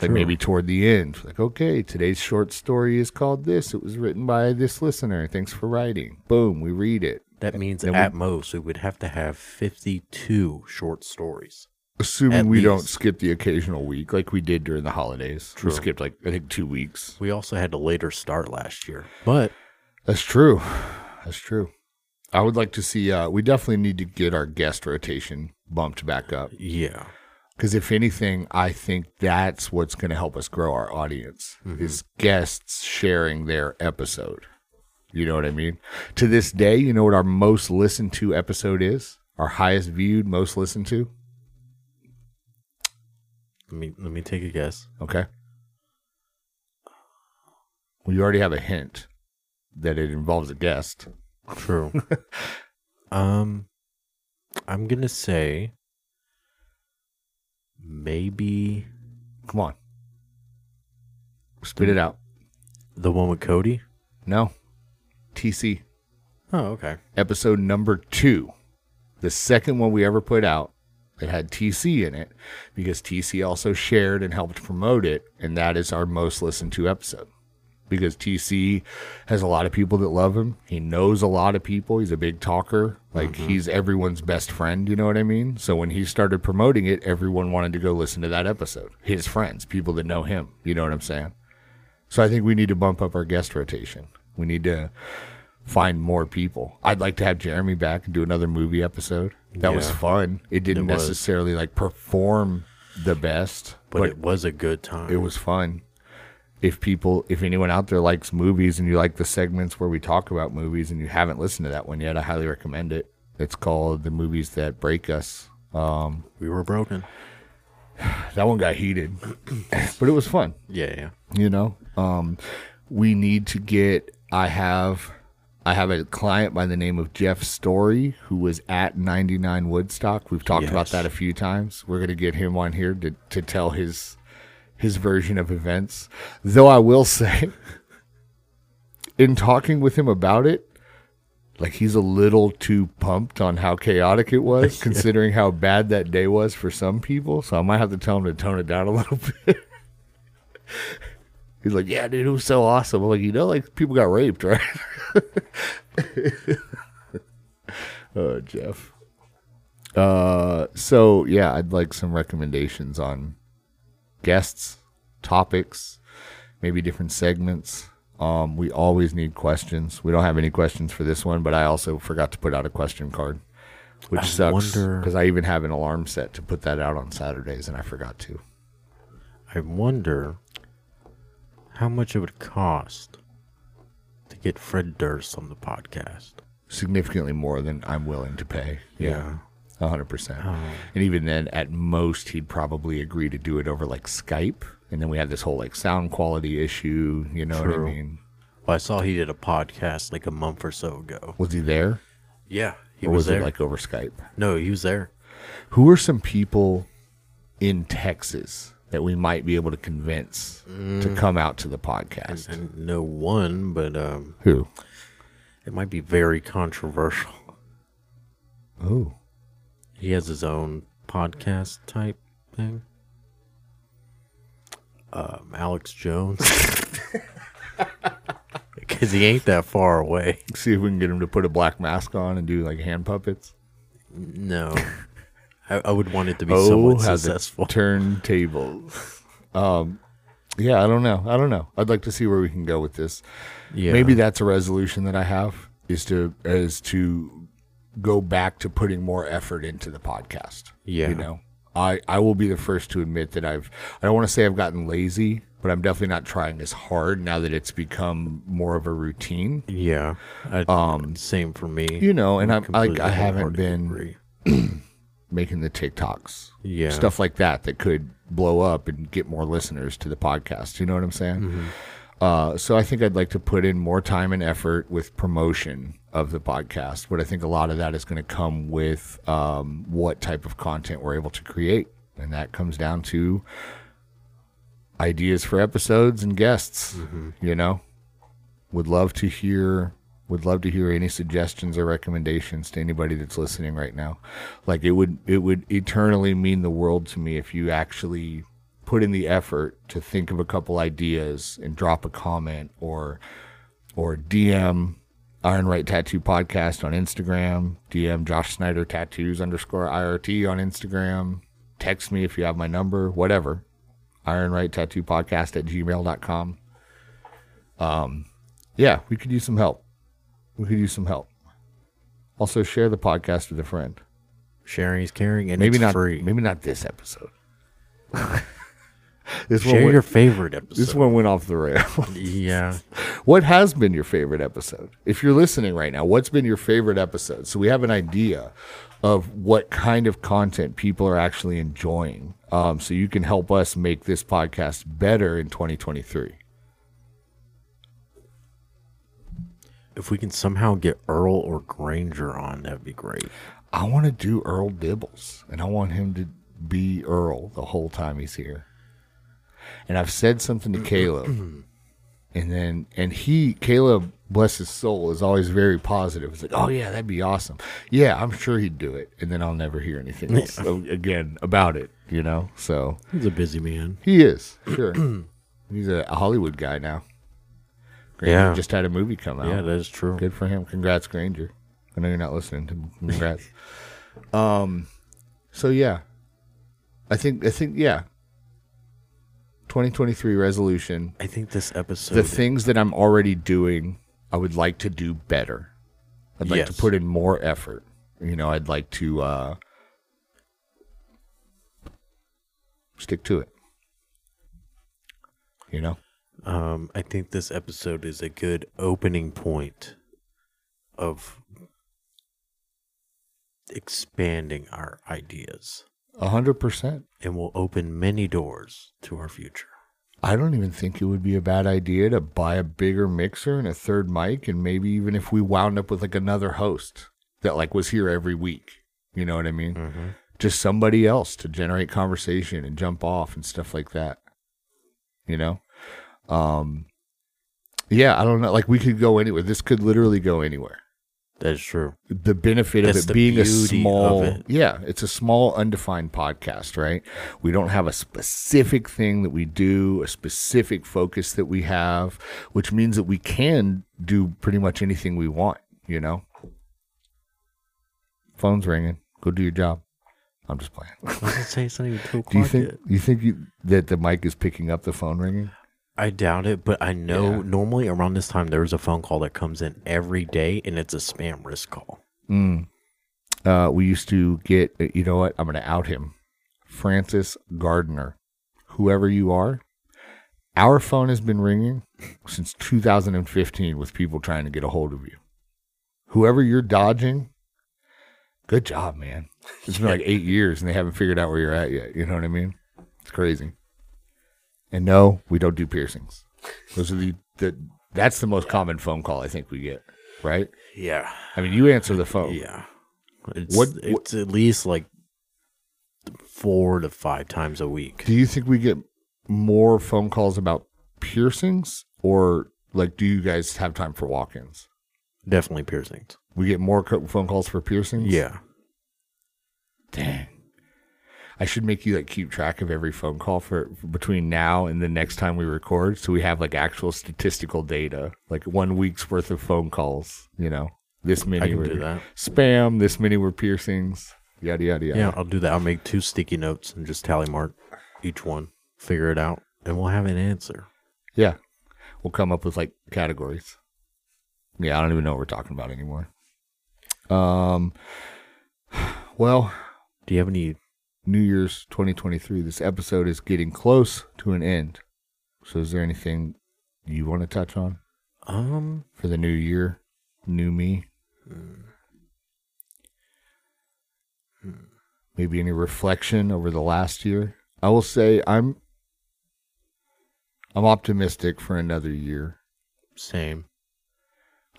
Like maybe toward the end. Like, okay, today's short story is called this. It was written by this listener. Thanks for writing. Boom, we read it. That means at most we would have to have 52 short stories. Assuming we don't skip the occasional week like we did during the holidays. True. We skipped like, I think, 2 weeks. We also had to later start last year. But that's true. That's true. I would like to see, we definitely need to get our guest rotation bumped back up. Yeah. Because if anything, I think that's what's going to help us grow our audience, is guests sharing their episode. You know what I mean? To this day, you know what our most listened to episode is? Our highest viewed, most listened to? Let me take a guess. Okay. Well, you already have a hint that it involves a guest. True. I'm gonna say maybe. Come on. Spit it out. The one with Cody? No. TC. Oh, okay. Episode number 2, the second one we ever put out. It had TC in it because TC also shared and helped promote it. And that is our most listened to episode because TC has a lot of people that love him. He knows a lot of people. He's a big talker. Like he's everyone's best friend. You know what I mean? So when he started promoting it, everyone wanted to go listen to that episode. His friends, people that know him. You know what I'm saying? So I think we need to bump up our guest rotation. We need to find more people. I'd like to have Jeremy back and do another movie episode. That was fun. It didn't necessarily like perform the best, but it was a good time. It was fun. If anyone out there likes movies and you like the segments where we talk about movies and you haven't listened to that one yet, I highly recommend it. It's called The Movies That Break Us. We were broken. That one got heated, but it was fun. Yeah. You know, we need to get, I have a client by the name of Jeff Story, who was at 99 Woodstock. We've talked about that a few times. We're going to get him on here to tell his version of events. Though I will say, in talking with him about it, like he's a little too pumped on how chaotic it was, considering how bad that day was for some people. So I might have to tell him to tone it down a little bit. He's like, yeah, dude, it was so awesome. I'm like, you know, like people got raped, right? Oh, Jeff. So, yeah, I'd like some recommendations on guests, topics, maybe different segments. We always need questions. We don't have any questions for this one, but I also forgot to put out a question card, which sucks because I even have an alarm set to put that out on Saturdays, and I forgot to. I wonder how much it would cost to get Fred Durst on the podcast. Significantly more than I'm willing to pay. Yeah. 100%. And even then, at most, he'd probably agree to do it over like Skype. And then we had this whole like sound quality issue. You know what I mean? Well, I saw he did a podcast like a month or so ago. Was he there? Yeah. He was there. Or was it like over Skype? No, he was there. Who are some people in Texas that we might be able to convince to come out to the podcast? I know one, but who? It might be very controversial. Oh, he has his own podcast type thing. Alex Jones, because he ain't that far away. See if we can get him to put a black mask on and do like hand puppets. No. I would want it to be somewhat successful. Turntables. Yeah, I don't know. I'd like to see where we can go with this. Yeah. Maybe that's a resolution that I have is to go back to putting more effort into the podcast. Yeah. You know, I will be the first to admit that I don't want to say I've gotten lazy, but I'm definitely not trying as hard now that it's become more of a routine. Yeah. Same for me. You know, and I haven't been making the TikToks, stuff like that could blow up and get more listeners to the podcast. You know what I'm saying? Mm-hmm. So I think I'd like to put in more time and effort with promotion of the podcast, but I think a lot of that is going to come with what type of content we're able to create, and that comes down to ideas for episodes and guests. You know, would love to hear Would love to hear any suggestions or recommendations to anybody that's listening right now. Like, it would eternally mean the world to me if you actually put in the effort to think of a couple ideas and drop a comment or DM Iron Right Tattoo Podcast on Instagram, DM Josh Snyder Tattoos _IRT on Instagram, text me if you have my number, whatever. Iron Right Tattoo Podcast @gmail.com. Yeah, we could use some help. We could use some help. Also, share the podcast with a friend. Sharing is caring, and maybe it's not free. Maybe not this episode. Share your favorite episode. This one went off the rails. Yeah. What has been your favorite episode? If you're listening right now, what's been your favorite episode? So we have an idea of what kind of content people are actually enjoying. So you can help us make this podcast better in 2023. If we can somehow get Earl or Granger on, that'd be great. I want to do Earl Dibbles, and I want him to be Earl the whole time he's here. And I've said something to Caleb, and Caleb, bless his soul, is always very positive. It's like, oh yeah, that'd be awesome. Yeah, I'm sure he'd do it. And then I'll never hear anything else again about it, you know? So he's a busy man. He is, sure. He's a Hollywood guy now. Granger just had a movie come out. Yeah, that is true. Good for him. Congrats, Granger. I know you're not listening to him. Congrats. So yeah, I think yeah. 2023 resolution. I think this episode. The things that I'm already doing, I would like to do better. I'd like to put in more effort. You know, I'd like to stick to it. You know? I think this episode is a good opening point of expanding our ideas. 100%. And will open many doors to our future. I don't even think it would be a bad idea to buy a bigger mixer and a third mic, and maybe even if we wound up with like another host that like was here every week. You know what I mean? Mm-hmm. Just somebody else to generate conversation and jump off and stuff like that. You know? Yeah, I don't know. Like, we could go anywhere. This could literally go anywhere. That's true. The benefit of it being a small, it's a small undefined podcast, right? We don't have a specific thing that we do, a specific focus that we have, which means that we can do pretty much anything we want, you know? Phone's ringing. Go do your job. I'm just playing. I was going to say it's not even 2 o'clock yet. You think that the mic is picking up the phone ringing? I doubt it, but I know normally around this time there's a phone call that comes in every day, and it's a spam risk call. We used to get, you know what? I'm going to out him. Francis Gardner, whoever you are, our phone has been ringing since 2015 with people trying to get a hold of you. Whoever you're dodging, good job, man. It's been like 8 years, and they haven't figured out where you're at yet. You know what I mean? It's crazy. And no, we don't do piercings. Those are that's the most common phone call I think we get, right? Yeah. I mean, you answer the phone. Yeah. It's at least like 4 to 5 times a week. Do you think we get more phone calls about piercings, or like, do you guys have time for walk-ins? Definitely piercings. We get more phone calls for piercings? Yeah. Dang. I should make you like keep track of every phone call for between now and the next time we record, so we have like actual statistical data, like 1 week's worth of phone calls. You know, this many were spam, this many were piercings, yada yada yada. Yeah, I'll do that. I'll make 2 sticky notes and just tally mark each one, figure it out, and we'll have an answer. Yeah, we'll come up with like categories. Yeah, I don't even know what we're talking about anymore. Well, do you have any? New Year's 2023. This episode is getting close to an end. So is there anything you want to touch on? For the new year, new me? Maybe any reflection over the last year? I will say I'm optimistic for another year. Same.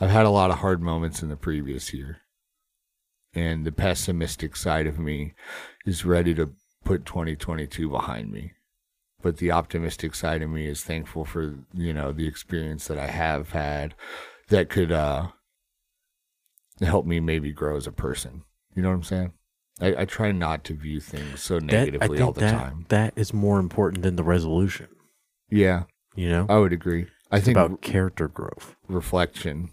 I've had a lot of hard moments in the previous year. And the pessimistic side of me is ready to put 2022 behind me. But the optimistic side of me is thankful for, you know, the experience that I have had that could helped me maybe grow as a person. You know what I'm saying? I try not to view things so negatively all the time. That is more important than the resolution. Yeah. You know? I would agree. I think about character growth. Reflection.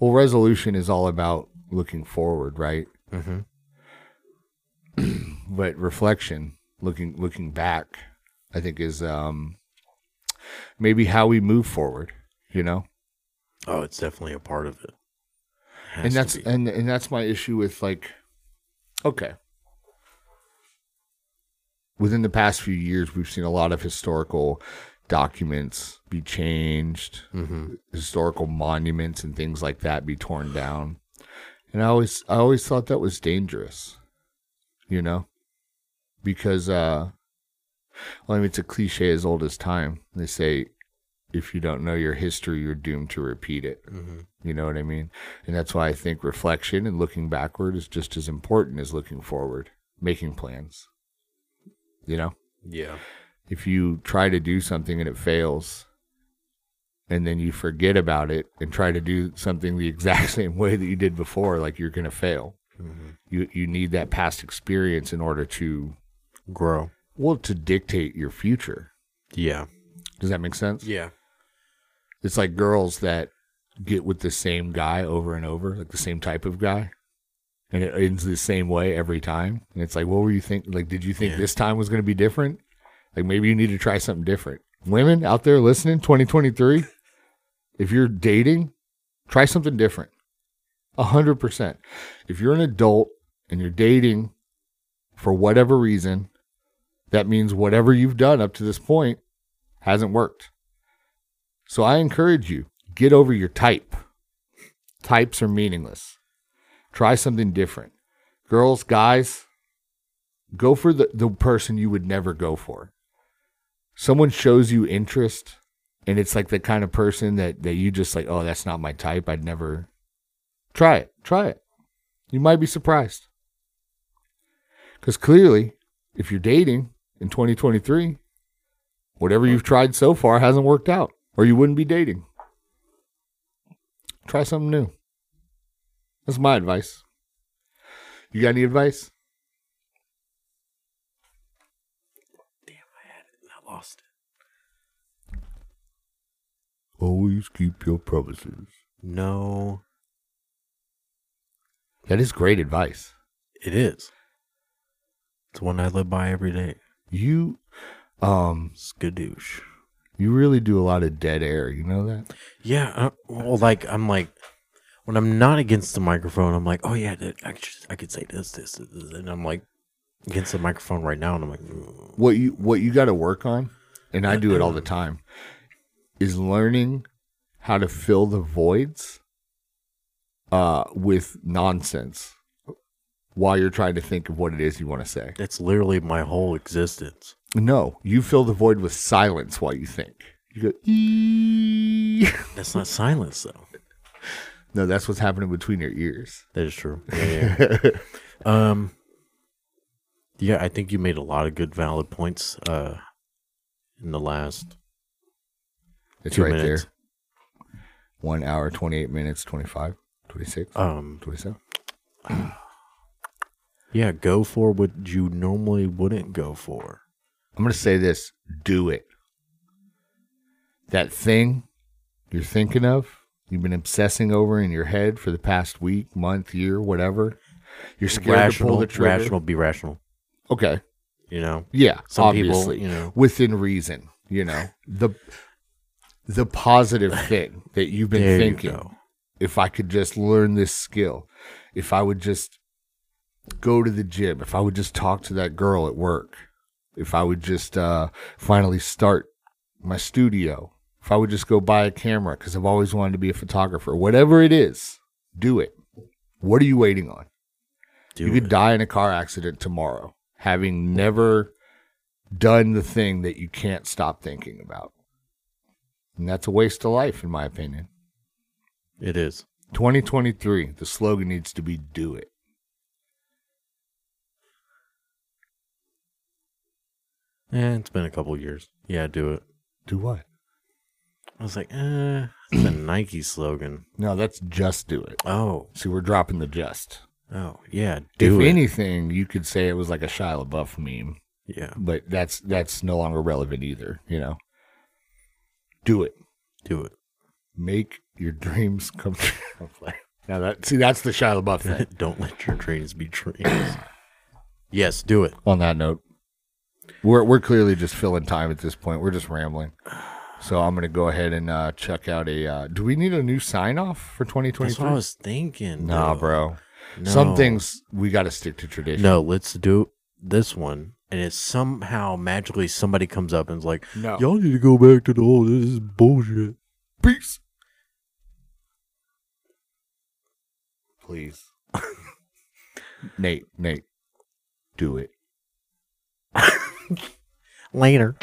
Well, resolution is all about looking forward, right? Mm-hmm. But reflection, looking back, I think is maybe how we move forward, you know? Oh, it's definitely a part of it. And that's and that's my issue with, like, okay. Within the past few years, we've seen a lot of historical documents be changed, mm-hmm. historical monuments and things like that be torn down. And I always thought that was dangerous, you know, because well, I mean, it's a cliche as old as time. They say, if you don't know your history, you're doomed to repeat it. Mm-hmm. You know what I mean? And that's why I think reflection and looking backward is just as important as looking forward, making plans, you know? Yeah. If you try to do something and it fails, and then you forget about it and try to do something the exact same way that you did before, like, you're going to fail. Mm-hmm. You need that past experience in order to grow. Well, to dictate your future. Yeah. Does that make sense? Yeah. It's like girls that get with the same guy over and over, like the same type of guy, and it ends the same way every time. And it's like, what were you thinking? Like, did you think this time was going to be different? Like, maybe you need to try something different. Women out there listening, 2023, if you're dating, try something different. 100%. If you're an adult and you're dating for whatever reason, that means whatever you've done up to this point hasn't worked. So I encourage you, get over your type. Types are meaningless. Try something different. Girls, guys, go for the person you would never go for. Someone shows you interest, and it's like the kind of person that you just like, oh, that's not my type. I'd never. Try it. Try it. You might be surprised. Because clearly, if you're dating in 2023, whatever you've tried so far hasn't worked out, or you wouldn't be dating. Try something new. That's my advice. You got any advice? Damn, I had it and I lost it. Always keep your promises. No. That is great advice. It is. It's one I live by every day. You... skadoosh. You really do a lot of dead air, you know that? Yeah, well, like, I'm like, when I'm not against the microphone, I'm like, oh yeah, I could say this, and I'm like, against the microphone right now, and I'm like, ooh. What you got to work on, and I do it all the time, is learning how to fill the voids with nonsense while you're trying to think of what it is you want to say. That's literally my whole existence. No, you fill the void with silence while you think. You go, ee. That's not silence, though. No, that's what's happening between your ears. That is true. Yeah. Yeah, I think you made a lot of good, valid points in the last. It's right minutes. There. 1 hour, 28 minutes, 25, 26, 27. Yeah, go for what you normally wouldn't go for. I'm going to say this, do it. That thing you're thinking of, you've been obsessing over in your head for the past week, month, year, whatever. You're scared to pull the trigger. Rational, be rational. Okay. You know? Yeah, some obviously. People, you know. Within reason, you know. The positive thing that you've been there thinking. You go. If I could just learn this skill, if I would just go to the gym, if I would just talk to that girl at work. If I would just finally start my studio, if I would just go buy a camera because I've always wanted to be a photographer, whatever it is, do it. What are you waiting on? You could die in a car accident tomorrow, having never done the thing that you can't stop thinking about. And that's a waste of life, in my opinion. It is. 2023, the slogan needs to be do it. It's been a couple of years. Yeah, do it. Do what? I was like, it's a Nike slogan. No, that's just do it. Oh. See, we're dropping the just. Oh, yeah, do it. If anything, you could say it was like a Shia LaBeouf meme. Yeah. But that's no longer relevant either, you know? Do it. Do it. Make your dreams come true. Now that's the Shia LaBeouf thing. Don't let your dreams be dreams. Yes, do it. On that note, we're clearly just filling time at this point. We're just rambling. So I'm going to go ahead and check out a... do we need a new sign-off for 2023? That's what I was thinking. Nah, bro. No. Some things we got to stick to tradition. No, let's do this one. And it's somehow magically somebody comes up and is like, no. Y'all need to go back to the whole, this is bullshit. Peace. Please. Nate, do it. Later.